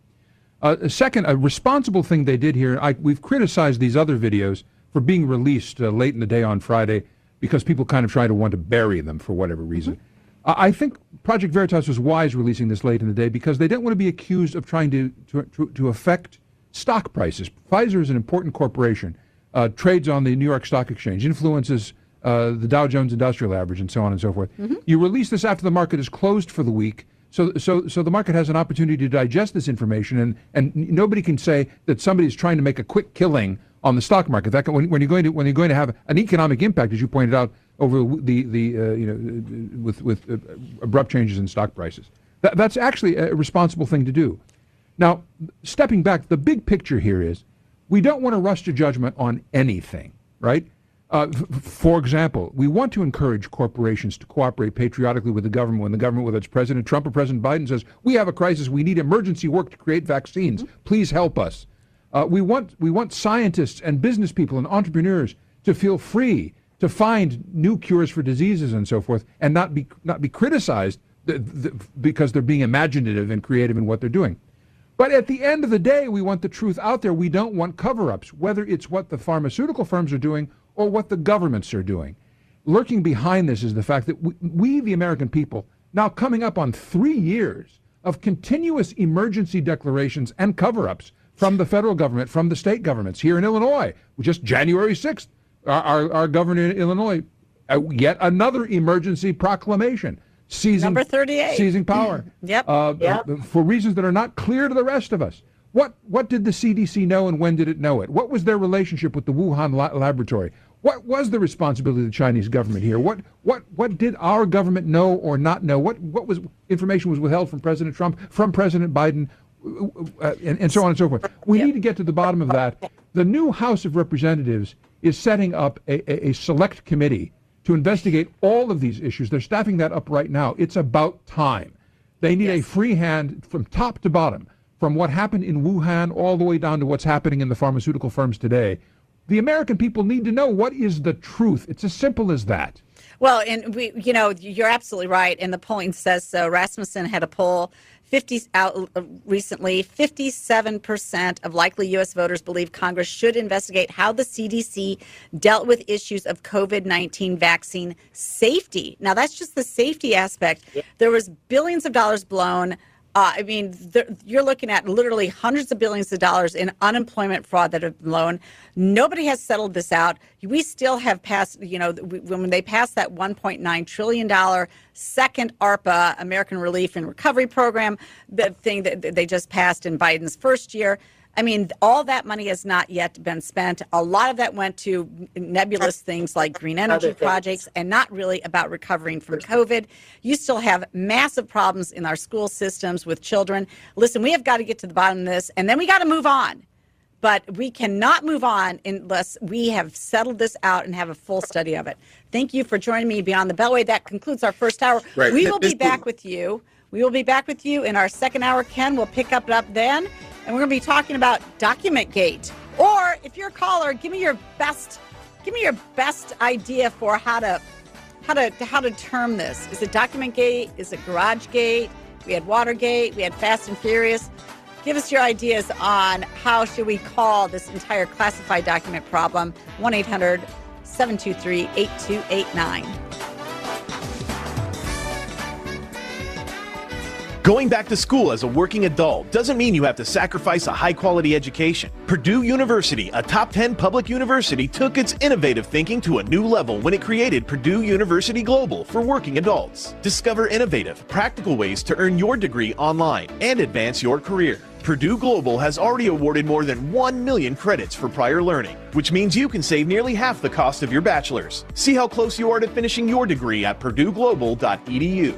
Uh, second, a responsible thing they did here, I, we've criticized these other videos for being released uh, late in the day on Friday because people kind of try to want to bury them for whatever reason. Mm-hmm. I think Project Veritas was wise releasing this late in the day because they didn't want to be accused of trying to to, to, to affect stock prices. Pfizer is an important corporation, uh, trades on the New York Stock Exchange, influences uh, the Dow Jones Industrial Average, and so on and so forth. Mm-hmm. You release this after the market is closed for the week, so so so the market has an opportunity to digest this information, and, and nobody can say that somebody is trying to make a quick killing on the stock market. That can, when, when you're going to when you're going to have an economic impact, as you pointed out, over the the uh, you know with with uh, abrupt changes in stock prices. That, that's actually a responsible thing to do. Now, stepping back, the big picture here is we don't want to rush to judgment on anything, right? Uh, f- for example, we want to encourage corporations to cooperate patriotically with the government. When the government, whether it's President Trump or President Biden, says we have a crisis, we need emergency work to create vaccines. Mm-hmm. Please help us. Uh, we want we want scientists and business people and entrepreneurs to feel free to find new cures for diseases and so forth, and not be not be criticized th- th- because they're being imaginative and creative in what they're doing. But at the end of the day, we want the truth out there. We don't want cover-ups, whether it's what the pharmaceutical firms are doing or what the governments are doing. Lurking behind this is the fact that we, we the American people, now coming up on three years of continuous emergency declarations and cover-ups from the federal government, from the state governments here in Illinois, just January sixth. Our, our, our governor in Illinois, uh, yet another emergency proclamation, seizing, Number thirty-eight. Seizing power yep. Uh, yep. Uh, for reasons that are not clear to the rest of us. What what did the C D C know and when did it know it? What was their relationship with the Wuhan la- laboratory? What was the responsibility of the Chinese government here? What what what did our government know or not know? What what was information was withheld from President Trump, from President Biden, uh, and, and so on and so forth? We yep. need to get to the bottom of that. The new House of Representatives is setting up a, a, a select committee to investigate all of these issues. They're staffing that up right now. It's about time. They need yes. a free hand from top to bottom, from what happened in Wuhan all the way down to what's happening in the pharmaceutical firms today. The American people need to know what is the truth. It's as simple as that. Well, and we, you know, you're absolutely right. And the polling says so. Rasmussen had a poll fifty out recently. fifty-seven percent of likely U S voters believe Congress should investigate how the C D C dealt with issues of COVID nineteen vaccine safety. Now, that's just the safety aspect. Yeah. There was billions of dollars blown. Uh, I mean, there, you're looking at literally hundreds of billions of dollars in unemployment fraud that have been blown. Nobody has settled this out. We still have passed, you know, we, when they passed that one point nine trillion dollars second ARPA, American Relief and Recovery Program, the thing that they just passed in Biden's first year. I mean, all that money has not yet been spent. A lot of that went to nebulous things like green energy projects and not really about recovering from COVID. You still have massive problems in our school systems with children. Listen, we have got to get to the bottom of this, and then we got to move on. But we cannot move on unless we have settled this out and have a full study of it. Thank you for joining me Beyond the Beltway. That concludes our first hour. Right. We will be back with you. We will be back with you in our second hour. Ken will pick up it up then. And we're going to be talking about DocumentGate. Or if you're a caller, give me your best, give me your best idea for how to, how to, how to term this. Is it DocumentGate? Is it GarageGate? We had WaterGate. We had Fast and Furious. Give us your ideas on how should we call this entire classified document problem. one eight hundred seven two three eight two eight nine. Going back to school as a working adult doesn't mean you have to sacrifice a high-quality education. Purdue University, a top ten public university, took its innovative thinking to a new level when it created Purdue University Global for working adults. Discover innovative, practical ways to earn your degree online and advance your career. Purdue Global has already awarded more than one million credits for prior learning, which means you can save nearly half the cost of your bachelor's. See how close you are to finishing your degree at purdue global dot e d u.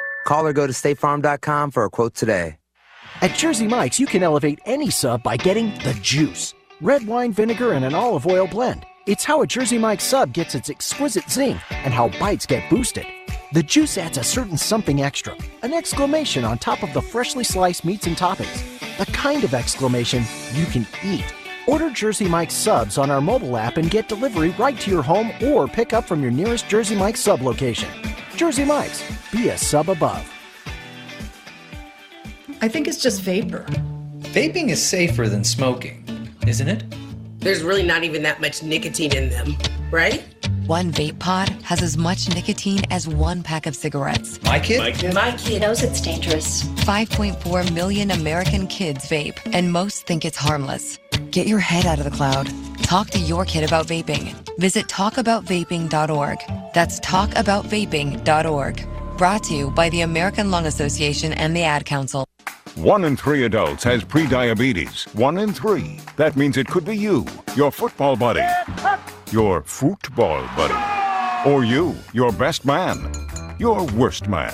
Call or go to state farm dot com for a quote today. At Jersey Mike's, you can elevate any sub by getting the juice. Red wine, vinegar, and an olive oil blend. It's how a Jersey Mike's sub gets its exquisite zing and how bites get boosted. The juice adds a certain something extra, an exclamation on top of the freshly sliced meats and toppings, the kind of exclamation you can eat. Order Jersey Mike's subs on our mobile app and get delivery right to your home or pick up from your nearest Jersey Mike's sub location. Jersey Mike's, be a sub above. I think it's just vapor. Vaping is safer than smoking, isn't it? There's really not even that much nicotine in them, right? One vape pod has as much nicotine as one pack of cigarettes. My kid? My kid, My kid knows it's dangerous. five point four million American kids vape, and most think it's harmless. Get your head out of the cloud. Talk to your kid about vaping. Visit talk about vaping dot org. That's talk about vaping dot org. Brought to you by the American Lung Association and the Ad Council. One in three adults has prediabetes. One in three. That means it could be you, your football buddy, your football buddy, or you, your best man, your worst man,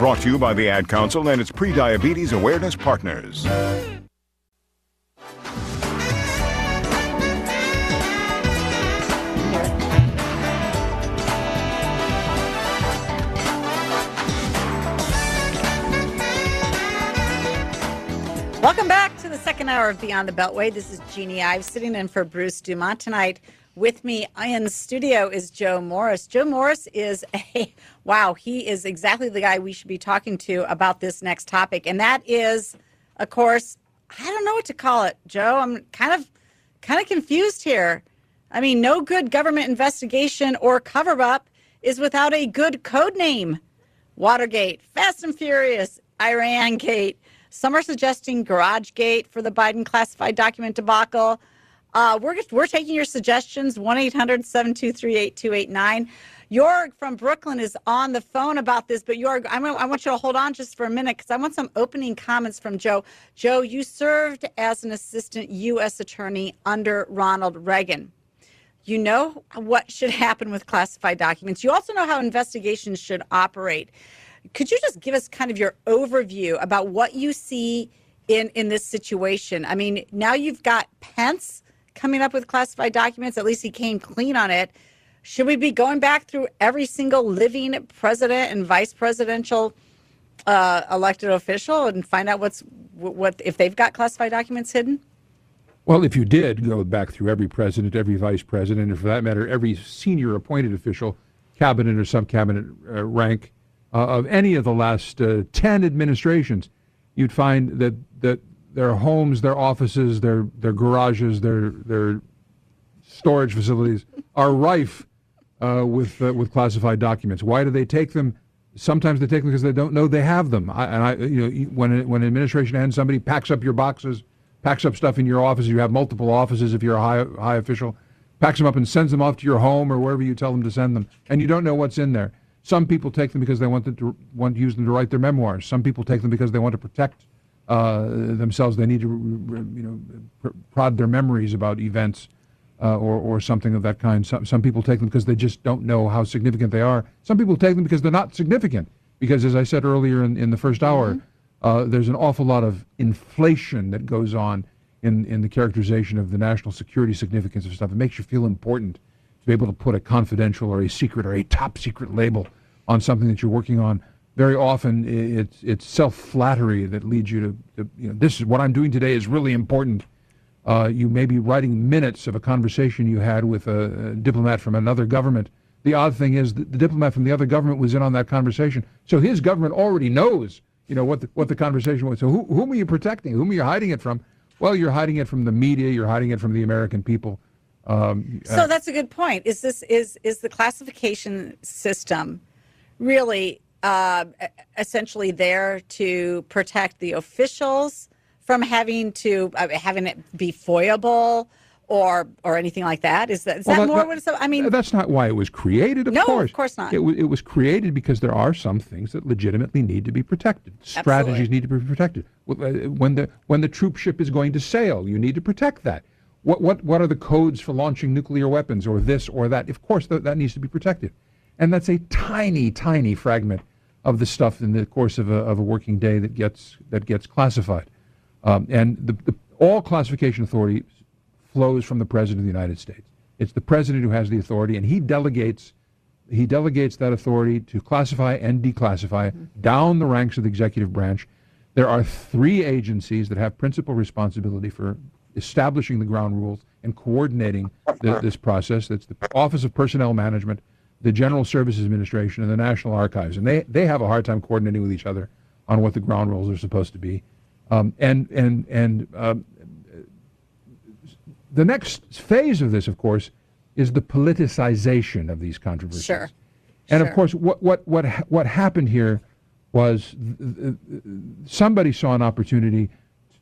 Brought to you by the Ad Council and its Prediabetes Awareness Partners. Welcome back to the second hour of Beyond the Beltway. This is Jeanie Ives sitting in for Bruce Dumont tonight. With me in studio is Joe Morris. Joe Morris is a, wow, he is exactly the guy we should be talking to about this next topic. And that is, of course, I don't know what to call it, Joe. I'm kind of kind of confused here. I mean, no good government investigation or cover-up is without a good code name. Watergate, Fast and Furious, Iran Gate. Some are suggesting Garage Gate for the Biden classified document debacle. Uh, we're we're taking your suggestions, one eight hundred seven two three eight two eight nine. Yorg from Brooklyn is on the phone about this, but Yorg, I'm, I want you to hold on just for a minute because I want some opening comments from Joe. Joe, you served as an assistant U S attorney under Ronald Reagan. You know what should happen with classified documents. You also know how investigations should operate. Could you just give us kind of your overview about what you see in, in this situation? I mean, now you've got Pence coming up with classified documents. At least he came clean on it. Should we be going back through every single living president and vice presidential uh, elected official and find out what's what if they've got classified documents hidden? Well, if you did go back through every president, every vice president, and for that matter, every senior appointed official, cabinet or some cabinet uh, rank uh, of any of the last uh, ten administrations, you'd find that that their homes, their offices, their their garages, their their storage facilities are rife uh, with uh, with classified documents. Why do they take them? Sometimes they take them because they don't know they have them. I, and I, you know, when when an administration ends, somebody packs up your boxes, packs up stuff in your office. You have multiple offices if you're a high high official. Packs them up and sends them off to your home or wherever you tell them to send them, and you don't know what's in there. Some people take them because they want them to want to use them to write their memoirs. Some people take them because they want to protect uh, themselves. They need to, you know, pr prod their memories about events uh, or or something of that kind. Some some people take them because they just don't know how significant they are. Some people take them because they're not significant. Because as I said earlier in in the first hour, mm-hmm. uh, there's an awful lot of inflation that goes on in, in the characterization of the national security significance of stuff. It makes you feel important to be able to put a confidential or a secret or a top secret label on something that you're working on. Very often it's, it's self-flattery that leads you to, to, you know, this is what I'm doing today is really important. Uh, you may be writing minutes of a conversation you had with a, a diplomat from another government. The odd thing is that the diplomat from the other government was in on that conversation, so his government already knows, you know, what the, what the conversation was. So who, whom are you protecting? Whom are you hiding it from? Well, you're hiding it from the media. You're hiding it from the American people. Um, so uh, that's a good point. Is this is is the classification system really uh, essentially there to protect the officials from having to uh, having it be foyable or or anything like that? Is that is well, that, that more that, what it's? I mean, that's not why it was created. Of no, course. of course not. It was it was created because there are some things that legitimately need to be protected. Strategies Absolutely. need to be protected. When the when the troop ship is going to sail, you need to protect that. What what what are the codes for launching nuclear weapons or this or that? Of course, th that needs to be protected, and that's a tiny, tiny fragment of the stuff in the course of a of a working day that gets that gets classified. Um, and the, the, all classification authority flows from the president of the United States. It's the president who has the authority, and he delegates he delegates that authority to classify and declassify Mm-hmm. down the ranks of the executive branch. There are three agencies that have principal responsibility for establishing the ground rules and coordinating the, this process. That's the Office of Personnel Management, the General Services Administration, and the National Archives. And they, they have a hard time coordinating with each other on what the ground rules are supposed to be. Um, and and, and um, the next phase of this, of course, is the politicization of these controversies. Sure. And, sure. of course, what, what, what, ha what happened here was somebody saw an opportunity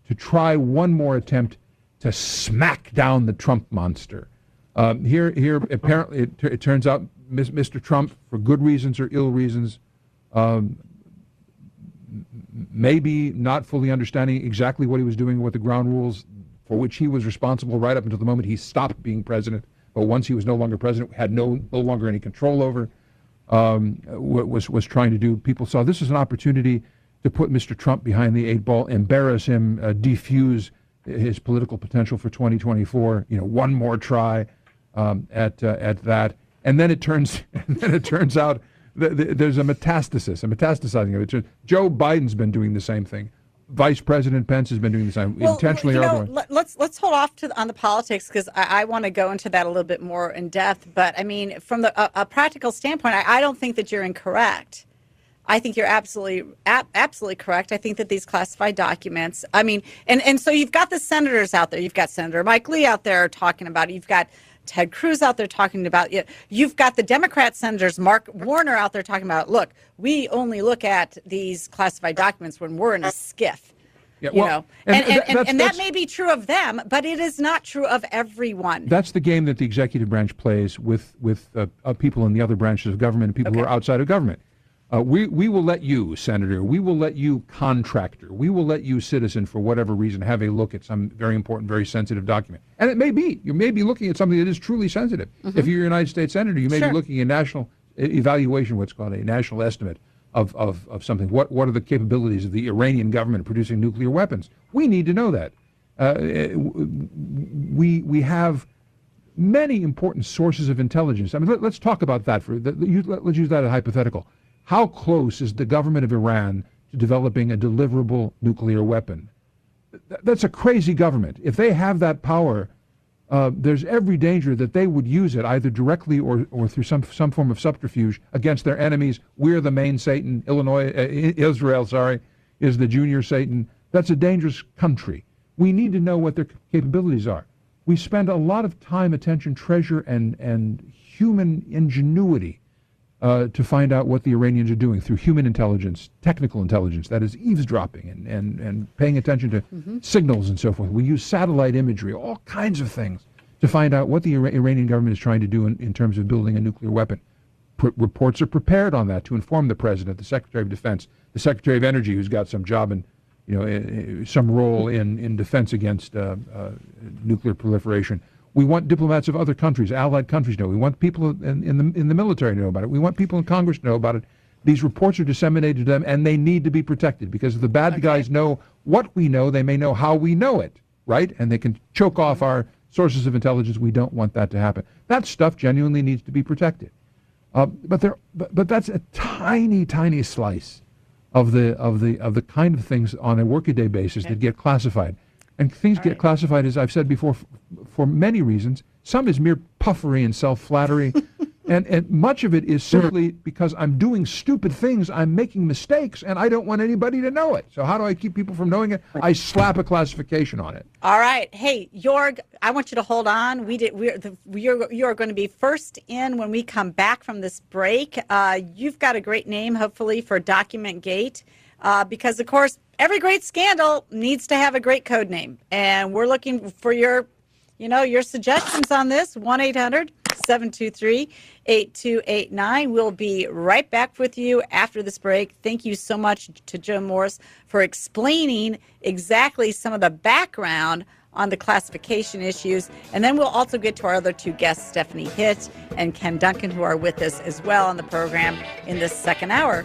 to try one more attempt to smack down the Trump monster. Um, here, here apparently, it, it turns out Mister Trump, for good reasons or ill reasons, um, maybe not fully understanding exactly what he was doing with the ground rules for which he was responsible right up until the moment he stopped being president, but once he was no longer president, had no, no longer any control over, um, was, was trying to do. People saw this as an opportunity to put Mister Trump behind the eight ball, embarrass him, uh, defuse his political potential for twenty twenty-four. You know, one more try um, at uh, at that, and then it turns, and then it turns out that there's a metastasis, a metastasizing of it. Joe Biden's been doing the same thing. Vice President Pence has been doing the same, well, intentionally. You know, or otherwise. Let's let's hold off to on the politics because I, I want to go into that a little bit more in depth. But I mean, from the a, a practical standpoint, I, I don't think that you're incorrect. I think you're absolutely ab absolutely correct. I think that these classified documents, I mean, and, and so you've got the senators out there. You've got Senator Mike Lee out there talking about it. You've got Ted Cruz out there talking about it. You've got the Democrat senators, Mark Warner, out there talking about, look, we only look at these classified documents when we're in a skiff. Yeah, you well, know, and, and, and, and, that's, and that may be true of them, but it is not true of everyone. That's the game that the executive branch plays with, with uh, uh, people in the other branches of government and people okay. who are outside of government. Uh, we, we will let you, Senator, we will let you, contractor, we will let you, citizen, for whatever reason, have a look at some very important, very sensitive document. And it may be. You may be looking at something that is truly sensitive. Mm-hmm. If you're a United States Senator, you may sure. be looking at national evaluation, what's called a national estimate of, of, of something. What, what are the capabilities of the Iranian government producing nuclear weapons? We need to know that. Uh, we, we have many important sources of intelligence. I mean, let, let's talk about that. For, let's use that as a hypothetical. How close is the government of Iran to developing a deliverable nuclear weapon? Th that's a crazy government. If they have that power, uh, there's every danger that they would use it either directly or, or through some, some form of subterfuge against their enemies. We're the main Satan. Illinois, uh, Israel, sorry, is the junior Satan. That's a dangerous country. We need to know what their capabilities are. We spend a lot of time, attention, treasure, and, and human ingenuity uh, to find out what the Iranians are doing through human intelligence, technical intelligence, that is eavesdropping and, and, and paying attention to mm-hmm. signals and so forth. We use satellite imagery, all kinds of things, to find out what the Ira- Iranian government is trying to do in, in terms of building a nuclear weapon. P- reports are prepared on that to inform the President, the Secretary of Defense, the Secretary of Energy, who's got some job in, you know, uh, some role in, in defense against uh, uh, nuclear proliferation. We want diplomats of other countries, allied countries, to know. We want people in, in, the, in the military to know about it. We want people in Congress to know about it. These reports are disseminated to them, and they need to be protected, because if the bad okay. guys know what we know, they may know how we know it, right? And they can choke off our sources of intelligence. We don't want that to happen. That stuff genuinely needs to be protected. Uh, but there, but, but that's a tiny, tiny slice of the of the of the kind of things on a workaday basis okay. that get classified, and things All get right. classified, as I've said before, f- for many reasons. Some is mere puffery and self-flattery, and and much of it is simply because I'm doing stupid things, I'm making mistakes, and I don't want anybody to know it. So how do I keep people from knowing it? I slap a classification on it. All right, hey Jorg, I want you to hold on. We did. We're the, you're you're going to be first in when we come back from this break. Uh, you've got a great name, hopefully, for Document Gate, uh, because of course every great scandal needs to have a great code name, and we're looking for your, you know, your suggestions on this. one eight hundred seven two three eight two eight nine. We'll be right back with you after this break. Thank you so much to Joe Morris for explaining exactly some of the background on the classification issues. And then we'll also get to our other two guests, Stephanie Hitt and Ken Duncan, who are with us as well on the program in this second hour.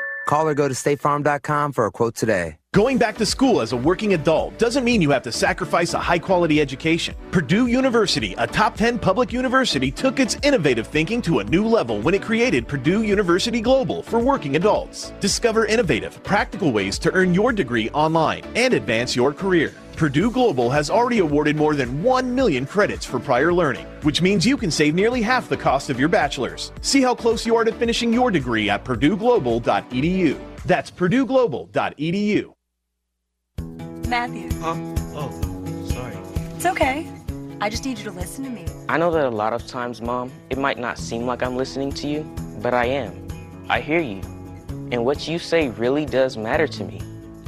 Call or go to state farm dot com for a quote today. Going back to school as a working adult doesn't mean you have to sacrifice a high-quality education. Purdue University, a top ten public university, took its innovative thinking to a new level when it created Purdue University Global for working adults. Discover innovative, practical ways to earn your degree online and advance your career. Purdue Global has already awarded more than one million credits for prior learning, which means you can save nearly half the cost of your bachelor's. See how close you are to finishing your degree at purdue global dot e d u. That's purdue global dot e d u. Matthew. Huh? Oh, sorry. It's okay. I just need you to listen to me. I know that a lot of times, Mom, it might not seem like I'm listening to you, but I am. I hear you. And what you say really does matter to me.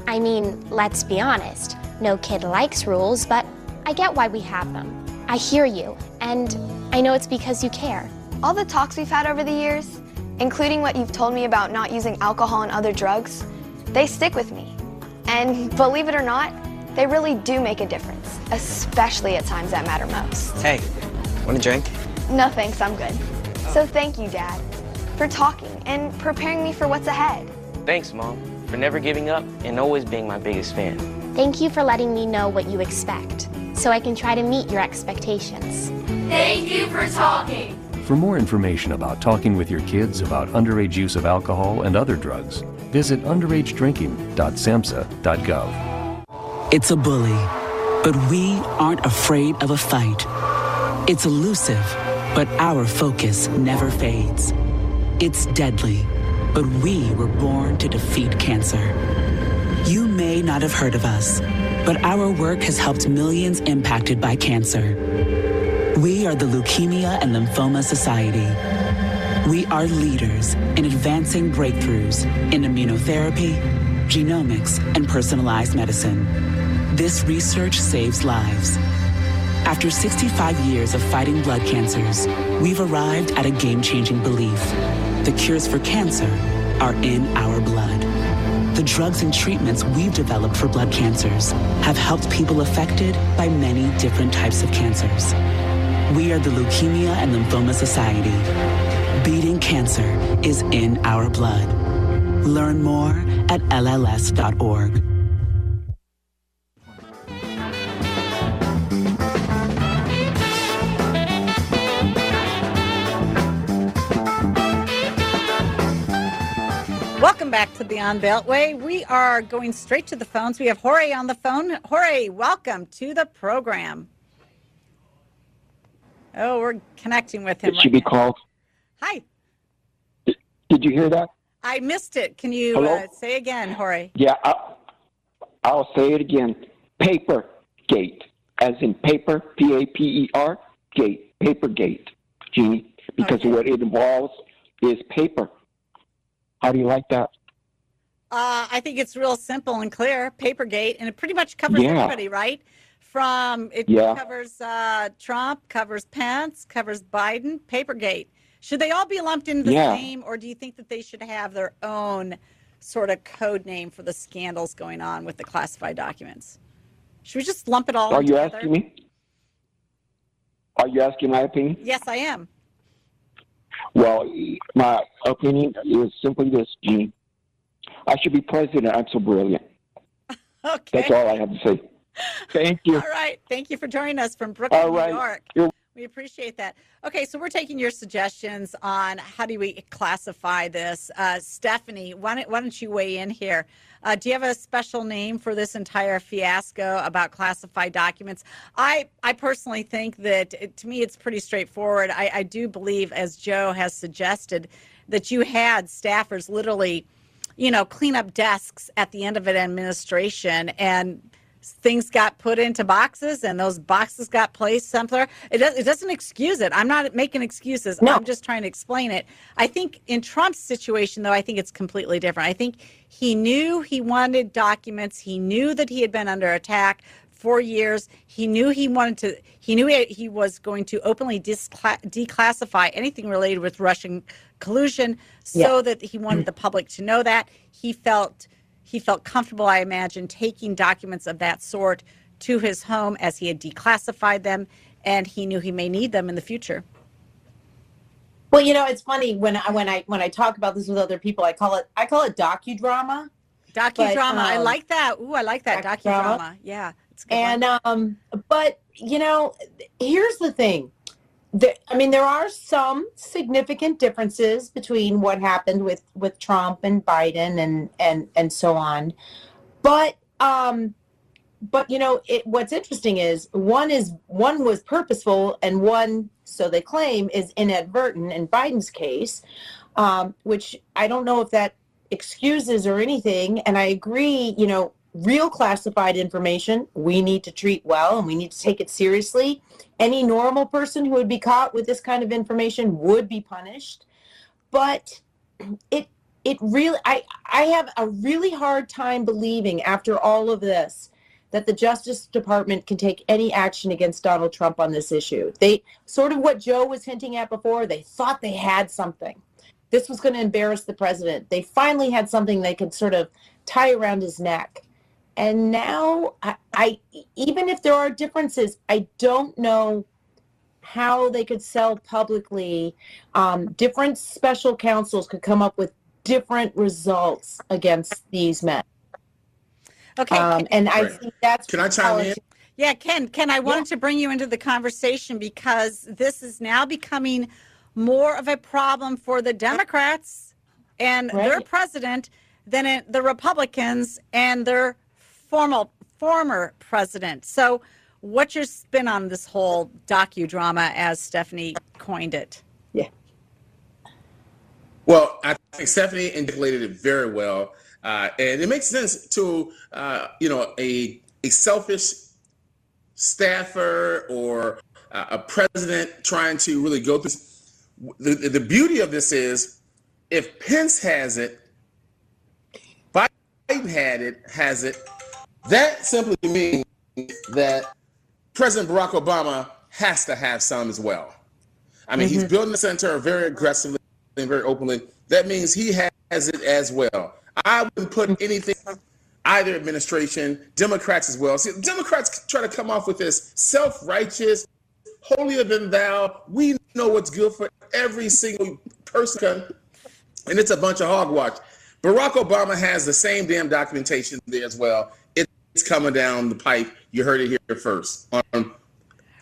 I mean, let's be honest. No kid likes rules, but I get why we have them. I hear you, and I know it's because you care. All the talks we've had over the years, including what you've told me about not using alcohol and other drugs, they stick with me. And believe it or not, they really do make a difference, especially at times that matter most. Hey, want a drink? No thanks, I'm good. So thank you, Dad, for talking and preparing me for what's ahead. Thanks, Mom, for never giving up and always being my biggest fan. Thank you for letting me know what you expect, so I can try to meet your expectations. Thank you for talking. For more information about talking with your kids about underage use of alcohol and other drugs, visit underage drinking dot samhsa dot gov. It's a bully, but we aren't afraid of a fight. It's elusive, but our focus never fades. It's deadly, but we were born to defeat cancer. You may not have heard of us, but our work has helped millions impacted by cancer. We are the Leukemia and Lymphoma Society. We are leaders in advancing breakthroughs in immunotherapy, genomics, and personalized medicine. This research saves lives. After sixty-five years of fighting blood cancers, we've arrived at a game-changing belief. The cures for cancer are in our blood. The drugs and treatments we've developed for blood cancers have helped people affected by many different types of cancers. We are the Leukemia and Lymphoma Society. Beating cancer is in our blood. Learn more at L L S dot org. Welcome back to the On Beltway. We are going straight to the phones. We have Jorge on the phone. Jorge, welcome to the program. Oh, we're connecting with him. It should right be now. Called. Hi. Did, did you hear that? I missed it. Can you uh, say again, Jorge? Yeah, I'll, I'll say it again. Papergate, as in paper, P A P E R, gate, Papergate, Jeanie, because okay. what it involves is paper. How do you like that? Uh, I think it's real simple and clear, Papergate, and it pretty much covers yeah. everybody, right? From it yeah. covers uh, Trump, covers Pence, covers Biden, Papergate. Should they all be lumped into the yeah. same, or do you think that they should have their own sort of code name for the scandals going on with the classified documents? Should we just lump it all? Are you together? Asking me? Are you asking my opinion? Yes, I am. Well, my opinion is simply this, Jeanie. I should be president. I'm so brilliant. Okay. That's all I have to say. Thank you. All right. Thank you for joining us from Brooklyn, all right. New York. You're- we appreciate that. Okay, so we're taking your suggestions on how do we classify this. Uh, Stephanie, why don't, why don't you weigh in here? Uh, do you have a special name for this entire fiasco about classified documents? I, I personally think that, it, to me, it's pretty straightforward. I, I do believe, as Joe has suggested, that you had staffers literally, you know, clean up desks at the end of an administration, and things got put into boxes, and those boxes got placed somewhere. It, does, it doesn't excuse it. I'm not making excuses. No. I'm just trying to explain it. I think in Trump's situation, though, I think it's completely different. I think he knew he wanted documents. He knew that he had been under attack for years. He knew he wanted to. He knew he, he was going to openly discla- declassify anything related with Russian collusion, so yeah. that he wanted the public to know that. He felt. He felt comfortable, I imagine, taking documents of that sort to his home as he had declassified them, and he knew he may need them in the future. Well, you know, it's funny when I when I when I talk about this with other people, I call it I call it docudrama. Docudrama, but, um, I like that. Ooh, I like that docudrama. docudrama. Yeah, it's a good and one. um, but you know, here's the thing. The, I mean, there are some significant differences between what happened with, with Trump and Biden and, and, and so on. But, um, but you know, it, what's interesting is one is one was purposeful and one, so they claim, is inadvertent in Biden's case, um, which I don't know if that excuses or anything. And I agree, you know, real classified information we need to treat well, and we need to take it seriously. Any normal person who would be caught with this kind of information would be punished. But it it really, I, I have a really hard time believing after all of this that the Justice Department can take any action against Donald Trump on this issue. They, sort of what Joe was hinting at before, they thought they had something. This was going to embarrass the president. They finally had something they could sort of tie around his neck. And now, I, I even if there are differences, I don't know how they could sell publicly. Um, different special counsels could come up with different results against these men. Okay, um, and right. I think that's. Can I chime in? Yeah, Ken. Ken, I wanted yeah. to bring you into the conversation because this is now becoming more of a problem for the Democrats and right. their president than it, the Republicans and their. Formal, former president. So what's your spin on this whole docudrama, as Stephanie coined it? Yeah. Well, I think Stephanie indicated it very well. Uh, and it makes sense to, uh, you know, a, a selfish staffer or uh, a president trying to really go through. The, the beauty of this is if Pence has it, Biden had it, has it, that simply means that President Barack Obama has to have some as well. I mean, mm-hmm. he's building the center very aggressively and very openly. That means he has has it as well. I wouldn't put anything, either administration, Democrats as well. See, Democrats try to come off with this self-righteous, holier than thou, we know what's good for every single person, and it's a bunch of hogwash. Barack Obama has the same damn documentation there as well. It's coming down the pipe. You heard it here first on,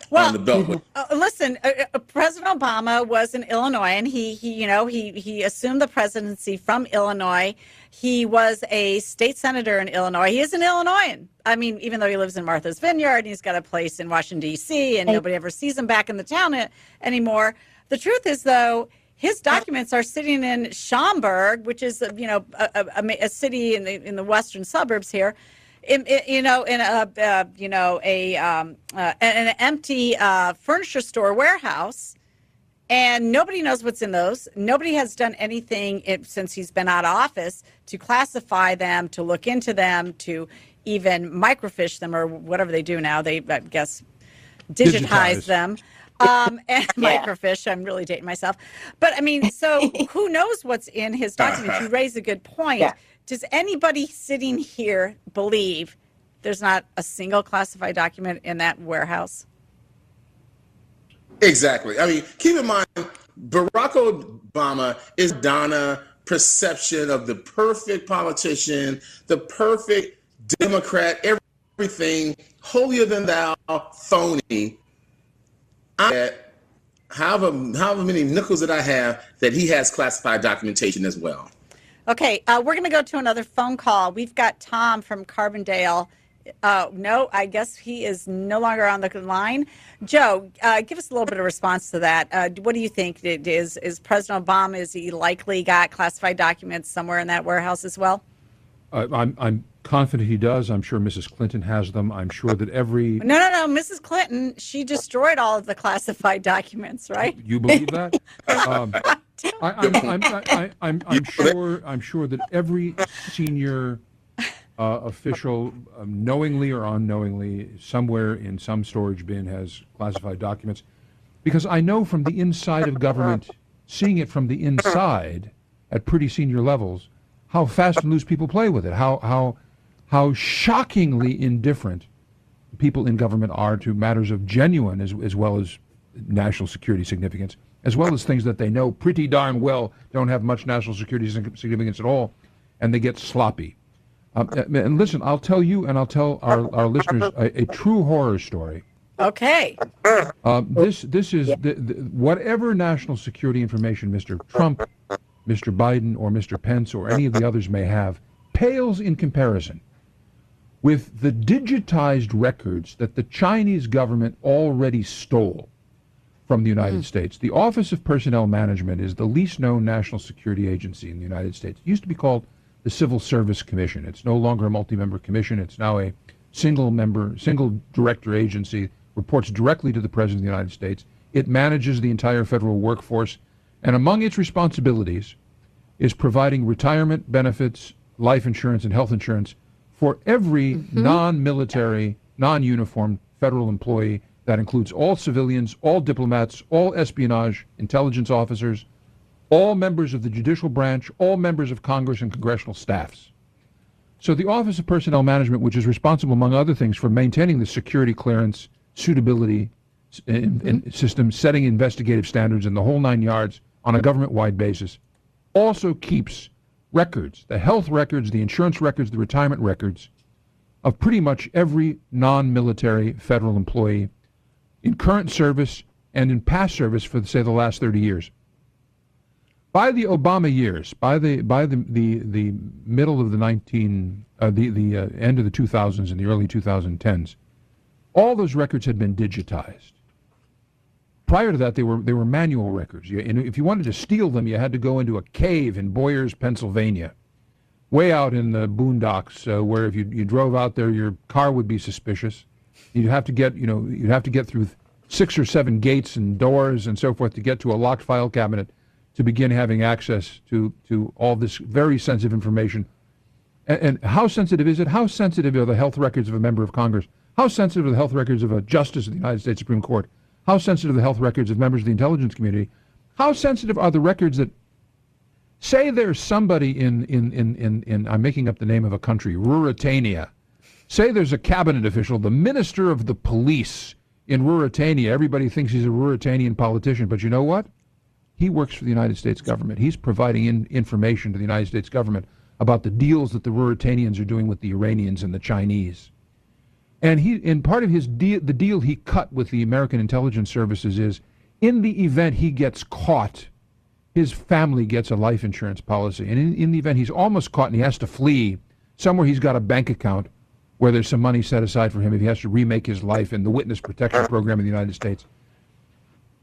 well, on the Beltway. Uh, listen, uh, President Obama was in Illinois, and he, he, you know, he he assumed the presidency from Illinois. He was a state senator in Illinois. He is an Illinoisan. I mean, even though he lives in Martha's Vineyard, and he's got a place in Washington, D C, and nobody ever sees him back in the town anymore. The truth is, though, his documents are sitting in Schaumburg, which is, you know, a, a, a city in the in the western suburbs here. In, in, you know, in a uh, you know a um, uh, an empty uh, furniture store warehouse, and nobody knows what's in those. Nobody has done anything it, since he's been out of office to classify them, to look into them, to even microfiche them or whatever they do now. They, I guess, digitize, digitize. them um, and yeah. microfiche. I'm really dating myself, but I mean, so who knows what's in his documents? You raise a good point. Yeah. Does anybody sitting here believe there's not a single classified document in that warehouse? Exactly. I mean, keep in mind, Barack Obama is Donna perception of the perfect politician, the perfect Democrat, everything, holier than thou, phony. I, however, however many nickels that I have, that he has classified documentation as well. Okay, uh, we're going to go to another phone call. We've got Tom from Carbondale. Uh, no, I guess he is no longer on the line. Joe, uh, give us a little bit of response to that. Uh, what do you think? Is, is President Obama, is he likely got classified documents somewhere in that warehouse as well? Uh, I'm, I'm confident he does. I'm sure Missus Clinton has them. I'm sure that every... No, no, no. Missus Clinton, she destroyed all of the classified documents, right? You believe that? um, I, I'm, I'm, I, I'm, I'm sure. I'm sure that every senior uh, official, um, knowingly or unknowingly, somewhere in some storage bin has classified documents, because I know from the inside of government, seeing it from the inside at pretty senior levels, how fast and loose people play with it. How how how shockingly indifferent people in government are to matters of genuine as as well as national security significance, as well as things that they know pretty darn well don't have much national security significance at all, and they get sloppy. Um, and listen, I'll tell you and I'll tell our, our listeners a, a true horror story. Okay. Uh, this this is the, the, whatever national security information Mister Trump, Mister Biden, or Mister Pence, or any of the others may have, pales in comparison with the digitized records that the Chinese government already stole from the United mm. States. The Office of Personnel Management is the least known national security agency in the United States. It used to be called the Civil Service Commission. It's no longer a multi-member commission. It's now a single-member, single-director agency, reports directly to the President of the United States. It manages the entire federal workforce, and among its responsibilities is providing retirement benefits, life insurance, and health insurance for every mm-hmm. non-military, non-uniformed federal employee. That includes all civilians, all diplomats, all espionage, intelligence officers, all members of the judicial branch, all members of Congress and congressional staffs. So the Office of Personnel Management, which is responsible, among other things, for maintaining the security clearance, suitability in, in system, setting investigative standards and the whole nine yards on a government-wide basis, also keeps records, the health records, the insurance records, the retirement records of pretty much every non-military federal employee in current service and in past service for, say, the last thirty years. By the Obama years, by the by the the, the middle of the nineteen uh, the the uh, end of the two thousands and the early twenty tens, all those records had been digitized. Prior to that, they were they were manual records. You, and if you wanted to steal them, you had to go into a cave in Boyers, Pennsylvania, way out in the boondocks, uh, where if you you drove out there, your car would be suspicious. You'd have to get, you know, you'd have to get through six or seven gates and doors and so forth to get to a locked file cabinet to begin having access to, to all this very sensitive information. And, and how sensitive is it? How sensitive are the health records of a member of Congress? How sensitive are the health records of a justice of the United States Supreme Court? How sensitive are the health records of members of the intelligence community? How sensitive are the records that Say there's somebody in, in, in, in, in, I'm making up the name of a country, Ruritania. Say there's a cabinet official, the minister of the police in Ruritania. Everybody thinks he's a Ruritanian politician, but you know what? He works for the United States government. He's providing in, information to the United States government about the deals that the Ruritanians are doing with the Iranians and the Chinese. And he, and part of his deal, the deal he cut with the American intelligence services is, in the event he gets caught, his family gets a life insurance policy. And in, in the event he's almost caught and he has to flee, somewhere he's got a bank account where there's some money set aside for him if he has to remake his life in the Witness Protection Program in the United States.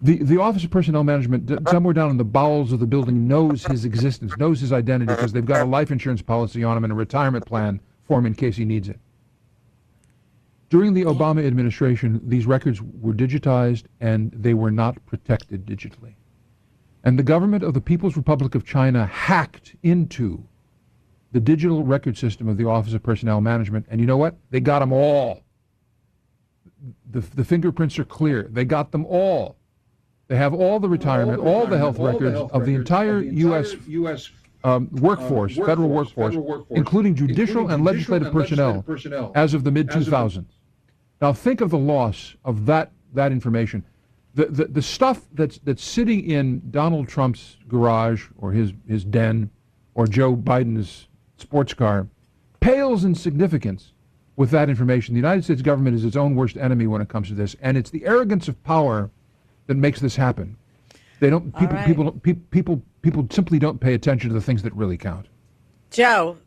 The, the Office of Personnel Management, somewhere down in the bowels of the building, knows his existence, knows his identity, because they've got a life insurance policy on him and a retirement plan for him in case he needs it. During the Obama administration, these records were digitized and they were not protected digitally. And the government of the People's Republic of China hacked into the digital record system of the Office of Personnel Management, and you know what? They got them all. The, the fingerprints are clear. They got them all. They have all the retirement, all the, all the health all records the health of the entire, of the entire U S U S Um, workforce, uh, workforce, federal workforce, federal workforce including judicial, including and, judicial legislative and legislative personnel, personnel as of the mid two thousands. Now think of the loss of that, that information. The, the, the stuff that's, that's sitting in Donald Trump's garage or his, his den or Joe Biden's sports car pales in significance with that information. The United States government is its own worst enemy when it comes to this, and it's the arrogance of power that makes this happen. They don't. People, right. people, people, people, people simply don't pay attention to the things that really count. Joe,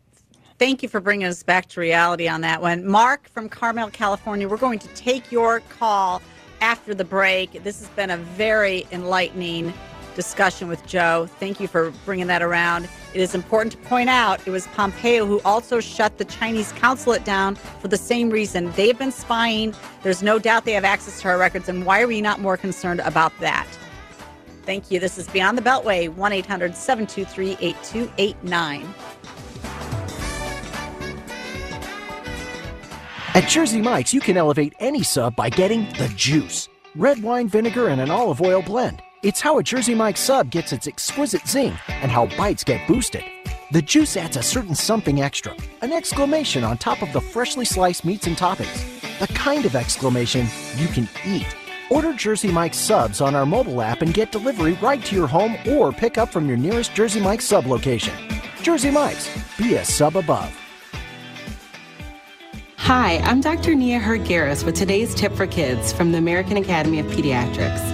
thank you for bringing us back to reality on that one. Mark from Carmel, California. We're going to take your call after the break. This has been a very enlightening discussion with Joe. Thank you for bringing that around. It is important to point out it was Pompeo who also shut the Chinese consulate down for the same reason. They've been spying. There's no doubt they have access to our records. And why are we not more concerned about that? Thank you. This is Beyond the Beltway, one eight hundred, seven two three, eight two eight nine. At Jersey Mike's, you can elevate any sub by getting the juice. Red wine vinegar and an olive oil blend. It's how a Jersey Mike's sub gets its exquisite zing and how bites get boosted. The juice adds a certain something extra, an exclamation on top of the freshly sliced meats and toppings. The kind of exclamation you can eat. Order Jersey Mike's subs on our mobile app and get delivery right to your home or pick up from your nearest Jersey Mike's sub location. Jersey Mike's, be a sub above. Hi, I'm Doctor Nia Hergaris with today's tip for kids from the American Academy of Pediatrics.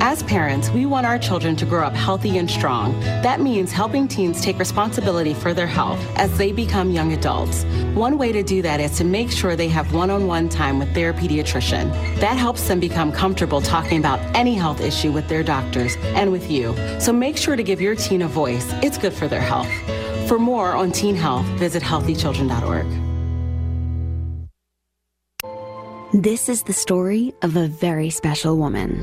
As parents, we want our children to grow up healthy and strong. That means helping teens take responsibility for their health as they become young adults. One way to do that is to make sure they have one-on-one time with their pediatrician. That helps them become comfortable talking about any health issue with their doctors and with you. So make sure to give your teen a voice. It's good for their health. For more on teen health, visit healthy children dot org. This is the story of a very special woman.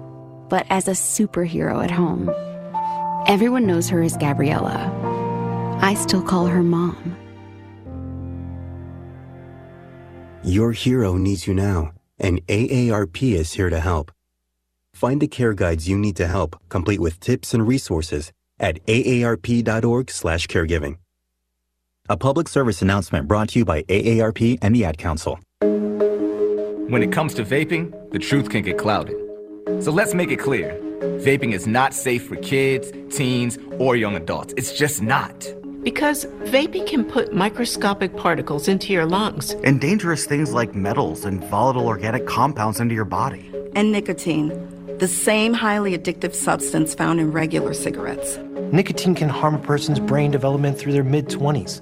but as a superhero at home. Everyone knows her as Gabriella. I still call her Mom. Your hero needs you now, and A A R P is here to help. Find the care guides you need to help, complete with tips and resources, at A A R P dot org slash caregiving. A public service announcement brought to you by A A R P and the Ad Council. When it comes to vaping, the truth can get clouded. So let's make it clear. Vaping is not safe for kids, teens, or young adults. It's just not. Because vaping can put microscopic particles into your lungs. And dangerous things like metals and volatile organic compounds into your body. And nicotine, the same highly addictive substance found in regular cigarettes. Nicotine can harm a person's brain development through their mid-twenties.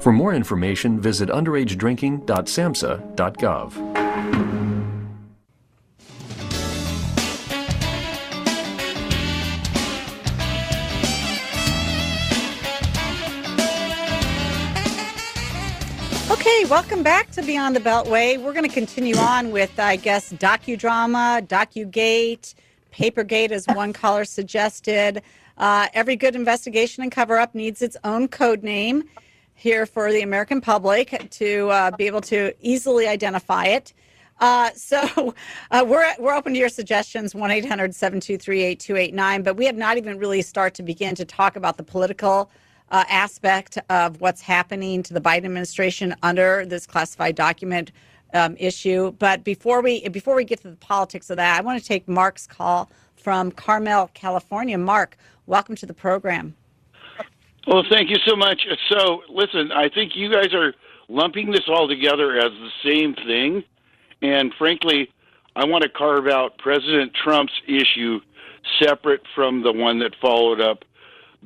For more information, visit underage drinking dot samhsa dot gov. Okay, welcome back to Beyond the Beltway. We're going to continue on with, I guess, docudrama, docugate, papergate, as one caller suggested. Uh, every good investigation and cover-up needs its own code name here for the American public to uh, be able to easily identify it. Uh, so uh, we're we're open to your suggestions, one eight hundred seven two three eight two eight nine. But we have not even really started to begin to talk about the political uh, aspect of what's happening to the Biden administration under this classified document um, issue. But before we before we get to the politics of that, I want to take Mark's call from Carmel, California. Mark, welcome to the program. Well, thank you so much. So, listen, I think you guys are lumping this all together as the same thing. And frankly, I want to carve out President Trump's issue separate from the one that followed up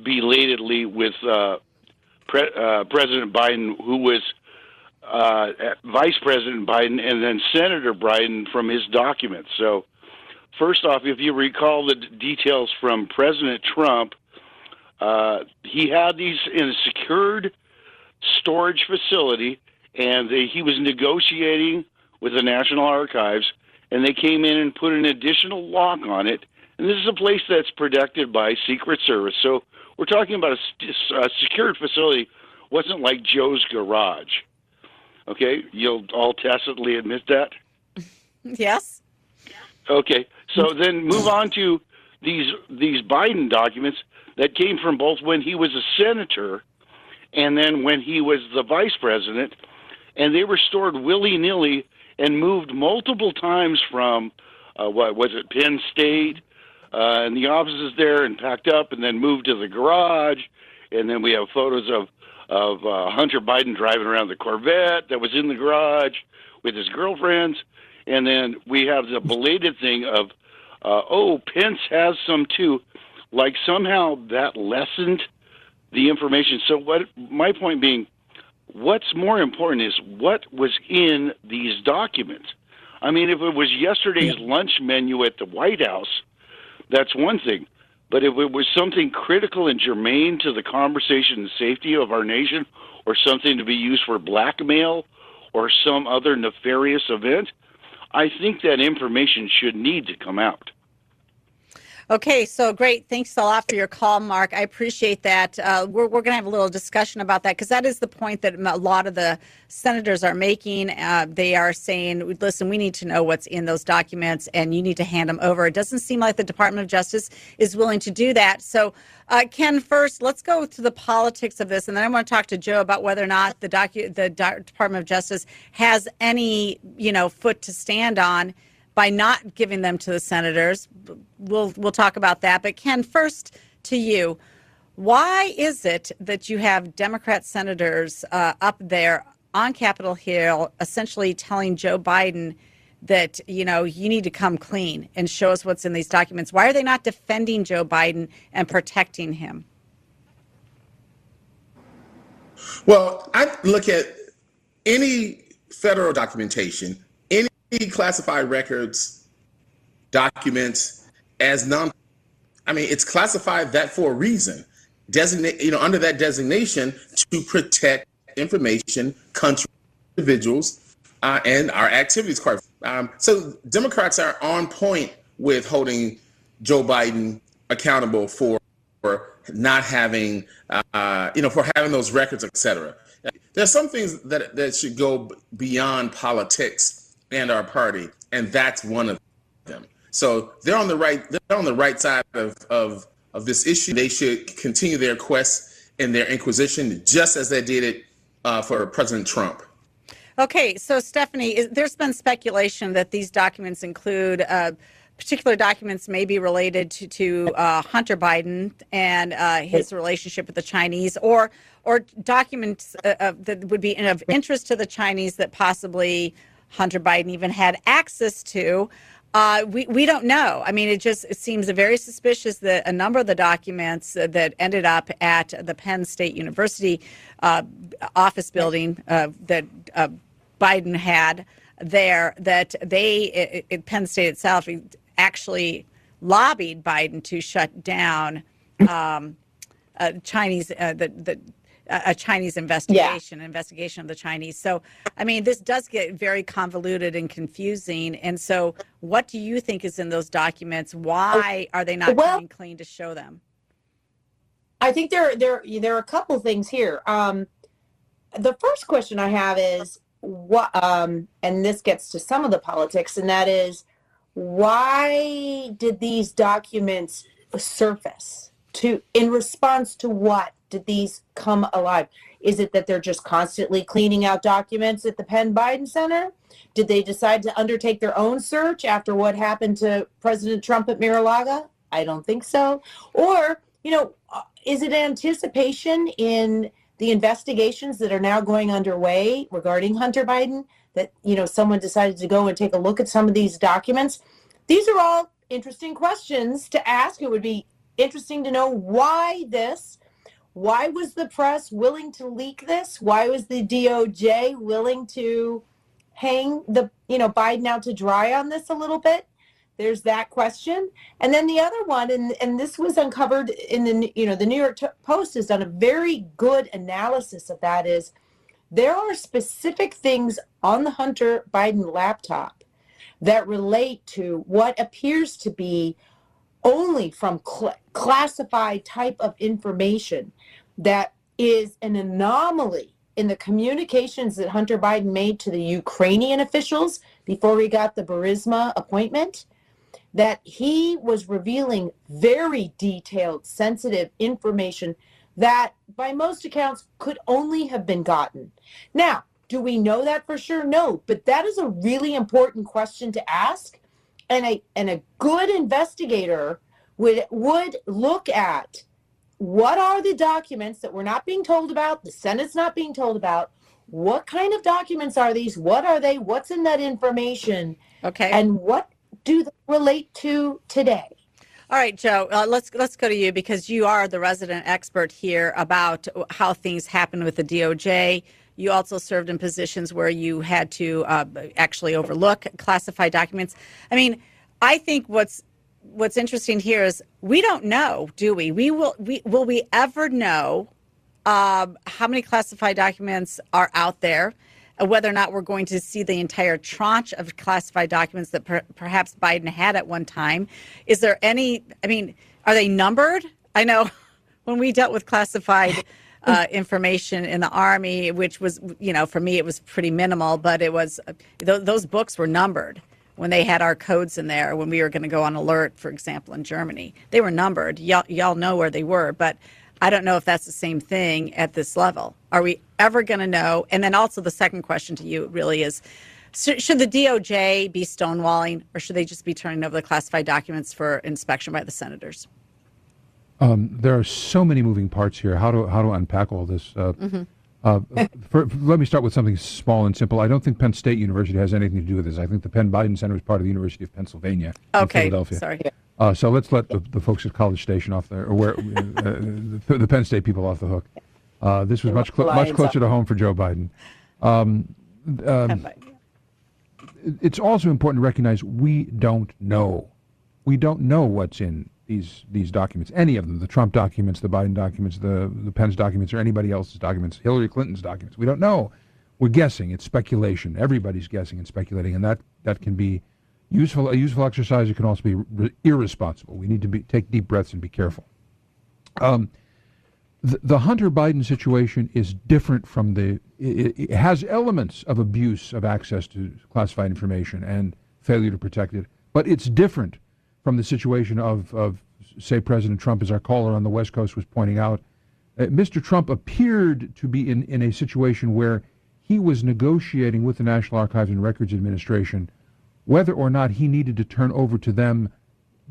belatedly with uh, Pre- uh, President Biden, who was uh, Vice President Biden and then Senator Biden from his documents. So, first off, if you recall the d- details from President Trump, Uh, he had these in a secured storage facility, and they, he was negotiating with the National Archives, and they came in and put an additional lock on it. And this is a place that's protected by Secret Service. So we're talking about a, a secured facility. It wasn't like Joe's garage. Okay? You'll all tacitly admit that? Yes. Okay. So then move on to these these Biden documents that came from both when he was a senator and then when he was the vice president, and they were stored willy-nilly and moved multiple times from, uh, what was it, Penn State, uh, and the offices there, and packed up and then moved to the garage. And then we have photos of, of uh, Hunter Biden driving around the Corvette that was in the garage with his girlfriends. And then we have the belated thing of, uh, oh, Pence has some too. Like somehow that lessened the information. So what? My point being, what's more important is what was in these documents. I mean, if it was yesterday's lunch menu at the White House, that's one thing. But if it was something critical and germane to the conversation and safety of our nation, or something to be used for blackmail or some other nefarious event, I think that information should need to come out. Okay, so great. Thanks a lot for your call, Mark. I appreciate that. Uh, we're we're going to have a little discussion about that, because that is the point that a lot of the senators are making. Uh, they are saying, listen, we need to know what's in those documents, and you need to hand them over. It doesn't seem like the Department of Justice is willing to do that. So, uh, Ken, first, let's go to the politics of this, and then I want to talk to Joe about whether or not the docu- the Do- Department of Justice has any, you know, foot to stand on by not giving them to the senators. We'll we'll talk about that. But Ken, first to you, why is it that you have Democrat senators uh, up there on Capitol Hill essentially telling Joe Biden that, you know, you need to come clean and show us what's in these documents? Why are they not defending Joe Biden and protecting him? Well, I look at any federal documentation, any classified records, documents as non. I mean, it's classified that for a reason. Designate, you know, under that designation to protect information, country, individuals, uh, and our activities. Um, so Democrats are on point with holding Joe Biden accountable for, for not having, uh, you know, for having those records, et cetera. There's some things that that should go beyond politics and our party, and that's one of them. So they're on the right. They're on the right side of, of, of this issue. They should continue their quest and their inquisition, just as they did it uh, for President Trump. Okay, so Stephanie, is, there's been speculation that these documents include uh, particular documents may be related to, to uh, Hunter Biden and uh, his relationship with the Chinese, or or documents uh, uh, that would be of interest to the Chinese that possibly Hunter Biden even had access to. Uh, we, we don't know. I mean, it just it seems very suspicious that a number of the documents that ended up at the Penn State University uh, office building uh, that uh, Biden had there, that they, it, it, Penn State itself, actually lobbied Biden to shut down um, a Chinese, uh, the, the, a Chinese investigation, yeah. investigation of the Chinese. So, I mean, this does get very convoluted and confusing. And so what do you think is in those documents? Why are they not well, coming clean to show them? I think there, there, there are a couple things here. Um, the first question I have is what, um, and this gets to some of the politics, and that is, why did these documents surface? To, in response to what did these come alive? Is it that they're just constantly cleaning out documents at the Penn Biden Center? Did they decide to undertake their own search after what happened to President Trump at Mar-a-Lago? I don't think so. Or, you know, is it anticipation in the investigations that are now going underway regarding Hunter Biden that, you know, someone decided to go and take a look at some of these documents? These are all interesting questions to ask. It would be interesting to know why this. Why was the press willing to leak this? Why was the D O J willing to hang the, you know, Biden out to dry on this a little bit? There's that question. And then the other one, and, and this was uncovered in the, you know, the New York Post has done a very good analysis of that, is there are specific things on the Hunter Biden laptop that relate to what appears to be only from cl- classified type of information that is an anomaly in the communications that Hunter Biden made to the Ukrainian officials before he got the Burisma appointment, that he was revealing very detailed, sensitive information that, by most accounts, could only have been gotten. Now, do we know that for sure? No, but that is a really important question to ask. And a, and a good investigator would would look at what are the documents that we're not being told about, the Senate's not being told about, what kind of documents are these, what are they, what's in that information, okay, and what do they relate to today? All right, Joe, uh, let's let's go to you, because you are the resident expert here about how things happen with the D O J. You also served in positions where you had to uh, actually overlook classified documents. I mean, I think what's what's interesting here is we don't know, do we? We will we will we ever know uh, how many classified documents are out there, whether or not we're going to see the entire tranche of classified documents that per, perhaps Biden had at one time. Is there any? I mean, are they numbered? I know when we dealt with classified Uh, information in the Army, which was, you know, for me, it was pretty minimal, but it was, th- those books were numbered when they had our codes in there, when we were going to go on alert, for example, in Germany. They were numbered. Y'all, y'all know where they were, but I don't know if that's the same thing at this level. Are we ever going to know? And then also the second question to you really is, sh- should the D O J be stonewalling, or should they just be turning over the classified documents for inspection by the senators? Um, there are so many moving parts here. How to how to unpack all this? Uh, mm-hmm. uh, for, for, let me start with something small and simple. I don't think Penn State University has anything to do with this. I think the Penn Biden Center is part of the University of Pennsylvania okay. in Philadelphia. Sorry. Uh, so let's let the, the folks at College Station off there, or where uh, the, the Penn State people off the hook. Uh, this was much cl- much closer to home for Joe Biden. Um, um, it's also important to recognize we don't know. We don't know what's in These these documents, any of them, the Trump documents, the Biden documents, the, the Pence documents, or anybody else's documents, Hillary Clinton's documents. We don't know. We're guessing. It's speculation. Everybody's guessing and speculating, and that, that can be useful, a useful exercise. It can also be re- irresponsible. We need to be, take deep breaths and be careful. Um, the, the Hunter Biden situation is different from the, it, it has elements of abuse of access to classified information and failure to protect it, but it's different from the situation of, of, say, President Trump, as our caller on the West Coast was pointing out. Uh, Mister Trump appeared to be in, in a situation where he was negotiating with the National Archives and Records Administration whether or not he needed to turn over to them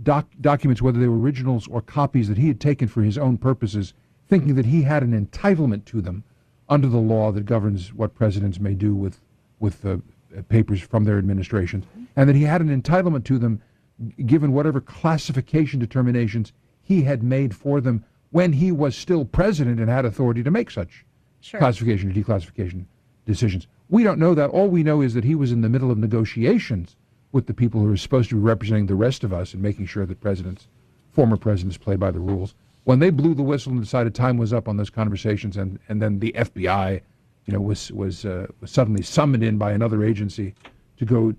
doc documents, whether they were originals or copies that he had taken for his own purposes, thinking that he had an entitlement to them under the law that governs what presidents may do with, with uh, papers from their administrations, and that he had an entitlement to them given whatever classification determinations he had made for them when he was still president and had authority to make such sure. classification or declassification decisions. We don't know that. All we know is that he was in the middle of negotiations with the people who are supposed to be representing the rest of us and making sure that presidents, former presidents, play by the rules. When they blew the whistle and decided time was up on those conversations, and, and then the F B I, you know, was was, uh, was suddenly summoned in by another agency to go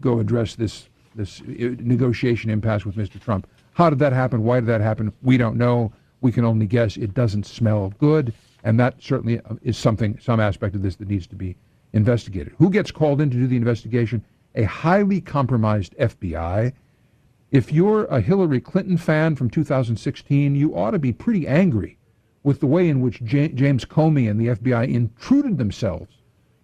go address this this negotiation impasse with Mister Trump. How did that happen? Why did that happen? We don't know. We can only guess. It doesn't smell good, and that certainly is something, some aspect of this that needs to be investigated. Who gets called in to do the investigation? A highly compromised F B I. If you're a Hillary Clinton fan from two thousand sixteen, you ought to be pretty angry with the way in which J- James Comey and the F B I intruded themselves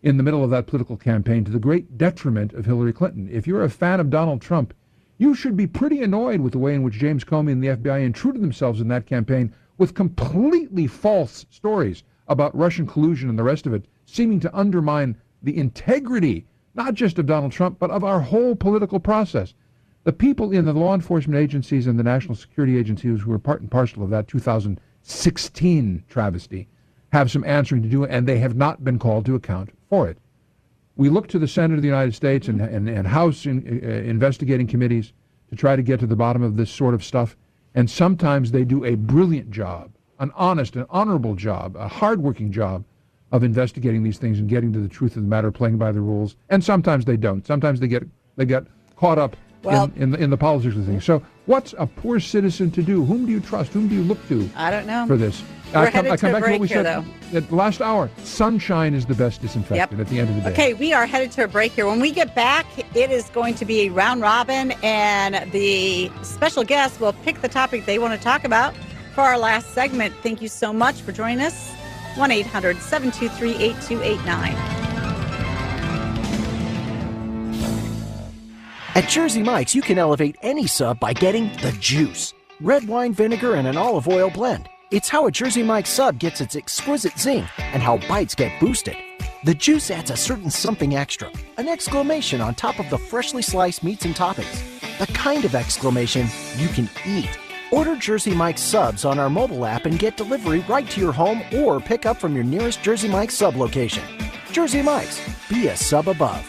in the middle of that political campaign to the great detriment of Hillary Clinton. If you're a fan of Donald Trump, you should be pretty annoyed with the way in which James Comey and the F B I intruded themselves in that campaign with completely false stories about Russian collusion and the rest of it, seeming to undermine the integrity not just of Donald Trump, but of our whole political process. The people in the law enforcement agencies and the national security agencies who were part and parcel of that two thousand sixteen travesty have some answering to do, and they have not been called to account for it. We look to the Senate of the United States and, and, and House in, uh, investigating committees to try to get to the bottom of this sort of stuff, and sometimes they do a brilliant job, an honest and honorable job, a hardworking job of investigating these things and getting to the truth of the matter, playing by the rules, and sometimes they don't. Sometimes they get they get caught up well, in, in, the, in the politics of things. So what's a poor citizen to do? Whom do you trust? Whom do you look to? I don't know. For this. We're I come, headed I come to back a break to what we here, said though. At the last hour. Sunshine is the best disinfectant yep. at the end of the day. Okay, we are headed to a break here. When we get back, it is going to be round robin, and the special guest will pick the topic they want to talk about for our last segment. Thank you so much for joining us. one eight hundred, seven two three, eight two eight nine. At Jersey Mike's, you can elevate any sub by getting the juice. Red wine vinegar and an olive oil blend. It's how a Jersey Mike's sub gets its exquisite zing and how bites get boosted. The juice adds a certain something extra, an exclamation on top of the freshly sliced meats and toppings. The kind of exclamation you can eat. Order Jersey Mike's subs on our mobile app and get delivery right to your home or pick up from your nearest Jersey Mike's sub location. Jersey Mike's, be a sub above.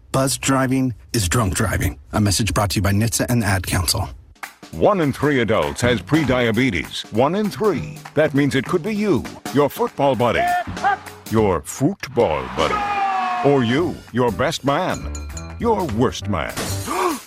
Buzz driving is drunk driving. A message brought to you by N H T S A and the Ad Council. One in three adults has prediabetes. One in three. That means it could be you, your football buddy, your football buddy, or you, your best man, your worst man.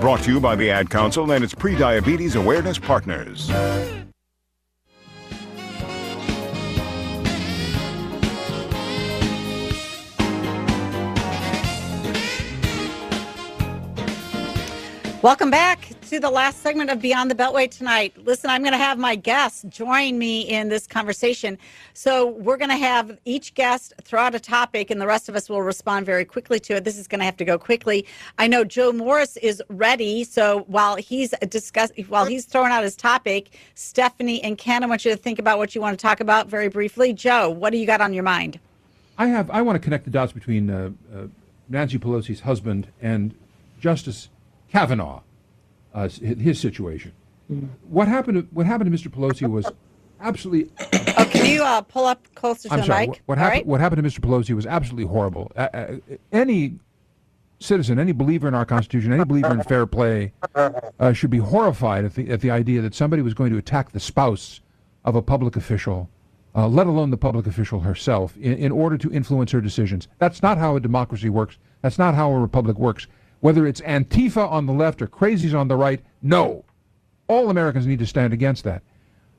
Brought to you by the Ad Council and its Prediabetes Awareness Partners. Welcome back to the last segment of Beyond the Beltway tonight. Listen, I'm going to have my guests join me in this conversation. So we're going to have each guest throw out a topic, and the rest of us will respond very quickly to it. This is going to have to go quickly. I know Joe Morris is ready, so while he's discuss, while he's throwing out his topic, Stephanie and Ken, I want you to think about what you want to talk about very briefly. Joe, what do you got on your mind? I have. I want to connect the dots between uh, uh, Nancy Pelosi's husband and Justice Kavanaugh, uh, his situation. Mm. What happened? What happened to Mister Pelosi was absolutely. Oh, can you uh, pull up closer to I'm the sorry, mic? What, what happened? Right. What happened to Mister Pelosi was absolutely horrible. Uh, uh, any citizen, any believer in our Constitution, any believer in fair play, uh, should be horrified at the at the idea that somebody was going to attack the spouse of a public official, uh, let alone the public official herself, in, in order to influence her decisions. That's not how a democracy works. That's not how a republic works. Whether it's Antifa on the left or crazies on the right, no. All Americans need to stand against that.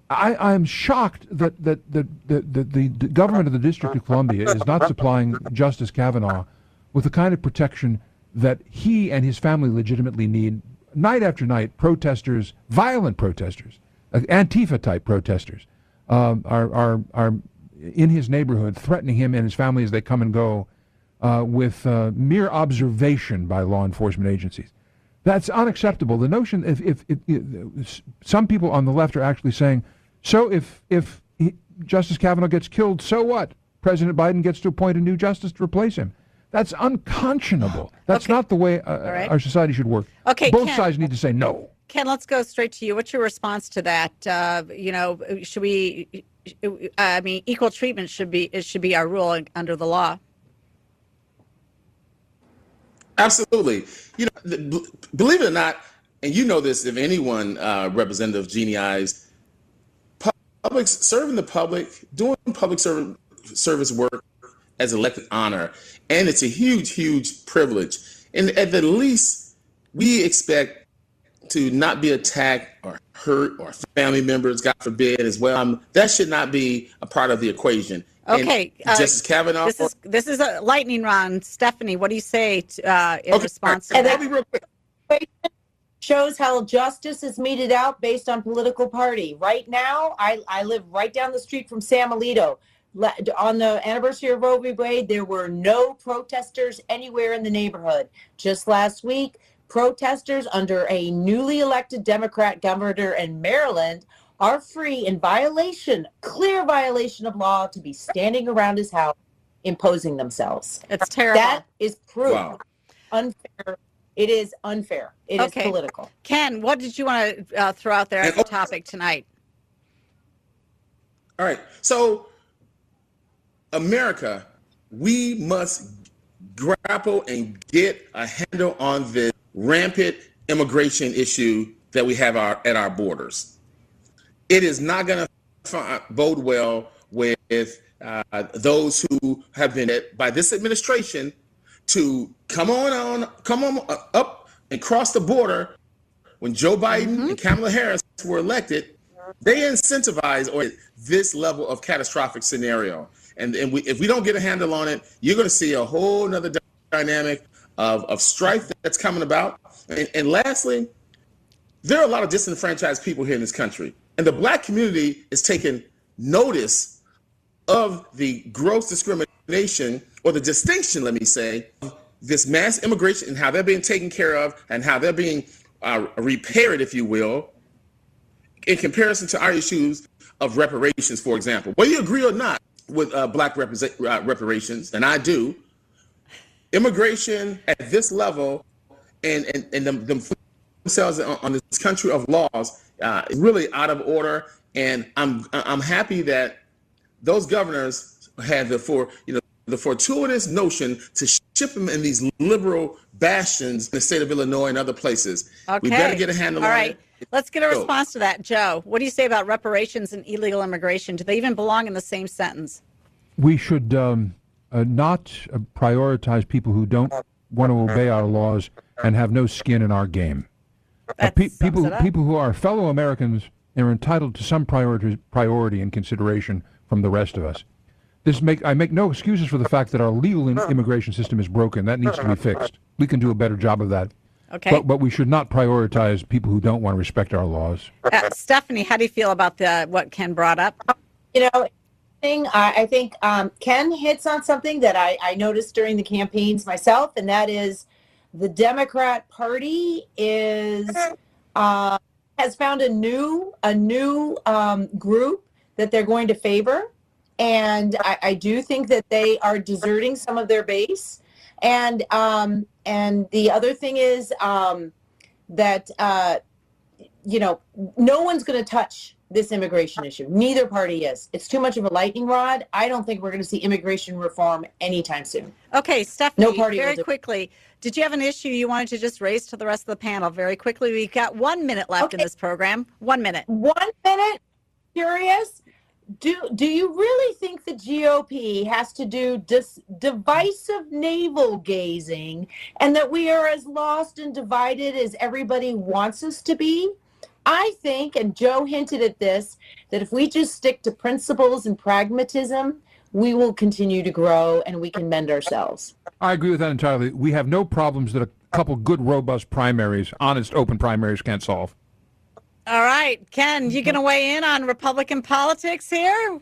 I, I'm shocked that, that, that, that, that the, the government of the District of Columbia is not supplying Justice Kavanaugh with the kind of protection that he and his family legitimately need. Night after night, protesters, violent protesters, Antifa-type protesters, um, are, are, are in his neighborhood threatening him and his family as they come and go. Uh, with uh, mere observation by law enforcement agencies. That's unacceptable. The notion, if, if, if, if some people on the left are actually saying, so if, if he, Justice Kavanaugh gets killed, so what? President Biden gets to appoint a new justice to replace him. That's unconscionable. That's okay. Not the way uh, right. our society should work. Okay, Both Ken, sides need to say no. Ken, let's go straight to you. What's your response to that? Uh, you know, should we, I mean, equal treatment should be, it should be our rule under the law. Absolutely. You know, believe it or not, and you know this, if anyone, uh, Representative Jeanie Ives, public, serving the public, doing public serv- service work as elected honor, and it's a huge, huge privilege. And at the least, we expect to not be attacked or hurt or family members, God forbid, as well. Um, that should not be a part of the equation. Okay, uh, Justice Kavanaugh. This is this is a lightning round, Stephanie. What do you say to, uh, in okay. response to and that? Real quick. Shows how justice is meted out based on political party. Right now, I I live right down the street from Sam Alito. On the anniversary of Roe v. Wade, there were no protesters anywhere in the neighborhood. Just last week, protesters under a newly elected Democrat governor in Maryland are free in violation, clear violation of law, to be standing around his house, imposing themselves. It's terrible. That is proof. Wow. Unfair. It is unfair. It okay. is political. Ken, what did you want to uh, throw out there as a topic tonight? All right. So, America, we must grapple and get a handle on this rampant immigration issue that we have our, at our borders. It is not going to bode well with uh, those who have been led by this administration to come on, on come on up and cross the border. When Joe Biden mm-hmm. and Kamala Harris were elected, they incentivized or this level of catastrophic scenario. And, and we, if we don't get a handle on it, you're going to see a whole nother dynamic of, of strife that's coming about. And, and lastly, there are a lot of disenfranchised people here in this country. And the black community is taking notice of the gross discrimination, or the distinction, let me say, of this mass immigration and how they're being taken care of and how they're being uh, repair it, if you will, in comparison to our issues of reparations, for example. Whether you agree or not with uh, black represent, uh, reparations, and I do, immigration at this level and, and, and them, them themselves on, on this country of laws uh, is really out of order. And I'm I'm happy that those governors had the for you know the fortuitous notion to ship them in these liberal bastions in the state of Illinois and other places. Okay. We better get a handle All on right. it. Let's get a response to that. Joe, what do you say about reparations and illegal immigration? Do they even belong in the same sentence? We should um, uh, not uh, prioritize people who don't want to obey our laws and have no skin in our game. Uh, pe people, people who are fellow Americans are entitled to some priority, priority and consideration from the rest of us. This make I make no excuses for the fact that our legal immigration system is broken. That needs to be fixed. We can do a better job of that. Okay. But, but we should not prioritize people who don't want to respect our laws. Uh, Stephanie, how do you feel about the, what Ken brought up? You know, thing I, I think um, Ken hits on something that I, I noticed during the campaigns myself, and that is the Democrat Party is uh, has found a new a new um, group that they're going to favor. And I, I do think that they are deserting some of their base. And um, and the other thing is um, that, uh, you know, no one's going to touch this immigration issue. Neither party is. It's too much of a lightning rod. I don't think we're going to see immigration reform anytime soon. Okay, Stephanie, no party very quickly, did you have an issue you wanted to just raise to the rest of the panel? Very quickly, we've got one minute left okay. in this program. One minute. One minute? Curious? Do, do you really think the G O P has to do dis, divisive navel gazing and that we are as lost and divided as everybody wants us to be? I think, and Joe hinted at this, that if we just stick to principles and pragmatism, we will continue to grow and we can mend ourselves. I agree with that entirely. We have no problems that a couple good, robust primaries, honest, open primaries can't solve. All right, Ken, you going to weigh in on Republican politics here?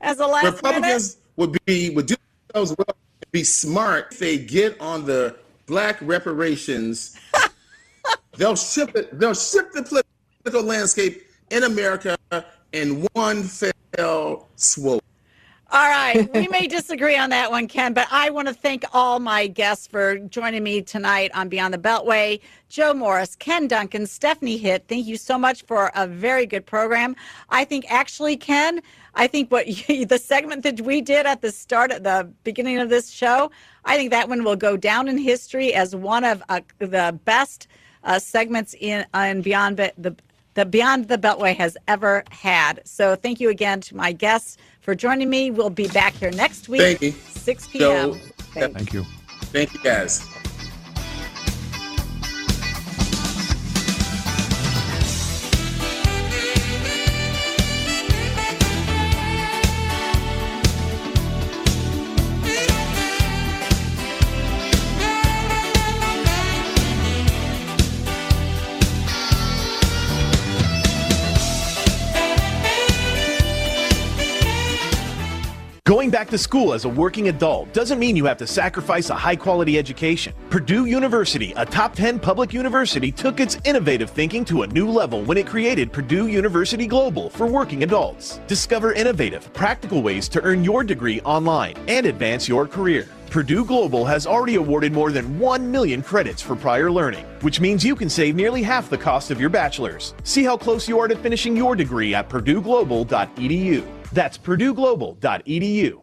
As a last Republicans minute? would be would do themselves well, be smart if they get on the black reparations. They'll ship it. They'll ship the political landscape in America in one fell swoop. All right. We may disagree on that one, Ken, but I want to thank all my guests for joining me tonight on Beyond the Beltway. Joe Morris, Ken Duncan, Stephanie Hitt, thank you so much for a very good program. I think actually, Ken, I think what you, the segment that we did at the start, at the beginning of this show, I think that one will go down in history as one of uh, the best uh, segments in, uh, in Beyond the Beltway. The Beyond the Beltway has ever had. So thank you again to my guests for joining me. We'll be back here next week, thank you. six p m So, thank, thank you. Thank you, guys. Going back to school as a working adult doesn't mean you have to sacrifice a high-quality education. Purdue University, a top ten public university, took its innovative thinking to a new level when it created Purdue University Global for working adults. Discover innovative, practical ways to earn your degree online and advance your career. Purdue Global has already awarded more than one million credits for prior learning, which means you can save nearly half the cost of your bachelor's. See how close you are to finishing your degree at purdue global dot e d u. That's purdue global dot e d u.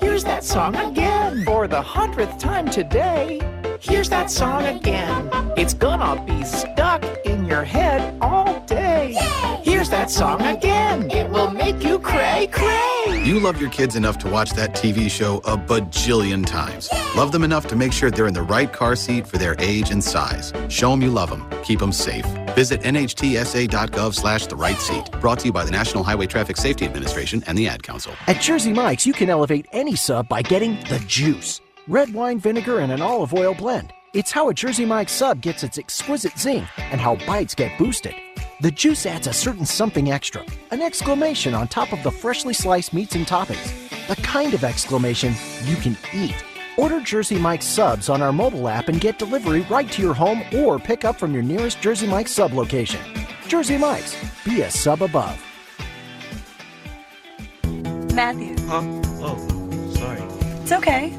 Here's that song again. For the hundredth time today. Here's that song again. It's gonna be stuck in your head all day. Here's hears that song again. It will make you cray, cray. You love your kids enough to watch that T V show a bajillion times. Yay! Love them enough to make sure they're in the right car seat for their age and size. Show them you love them. Keep them safe. Visit nhtsa.gov slash the right seat. Brought to you by the National Highway Traffic Safety Administration and the Ad Council. At Jersey Mike's, you can elevate any sub by getting the juice. Red wine, vinegar, and an olive oil blend. It's how a Jersey Mike's sub gets its exquisite zing and how bites get boosted. The juice adds a certain something extra, an exclamation on top of the freshly sliced meats and toppings, the kind of exclamation you can eat. Order Jersey Mike's subs on our mobile app and get delivery right to your home or pick up from your nearest Jersey Mike's sub location. Jersey Mike's, be a sub above. Matthew. Huh? Oh, sorry. It's okay.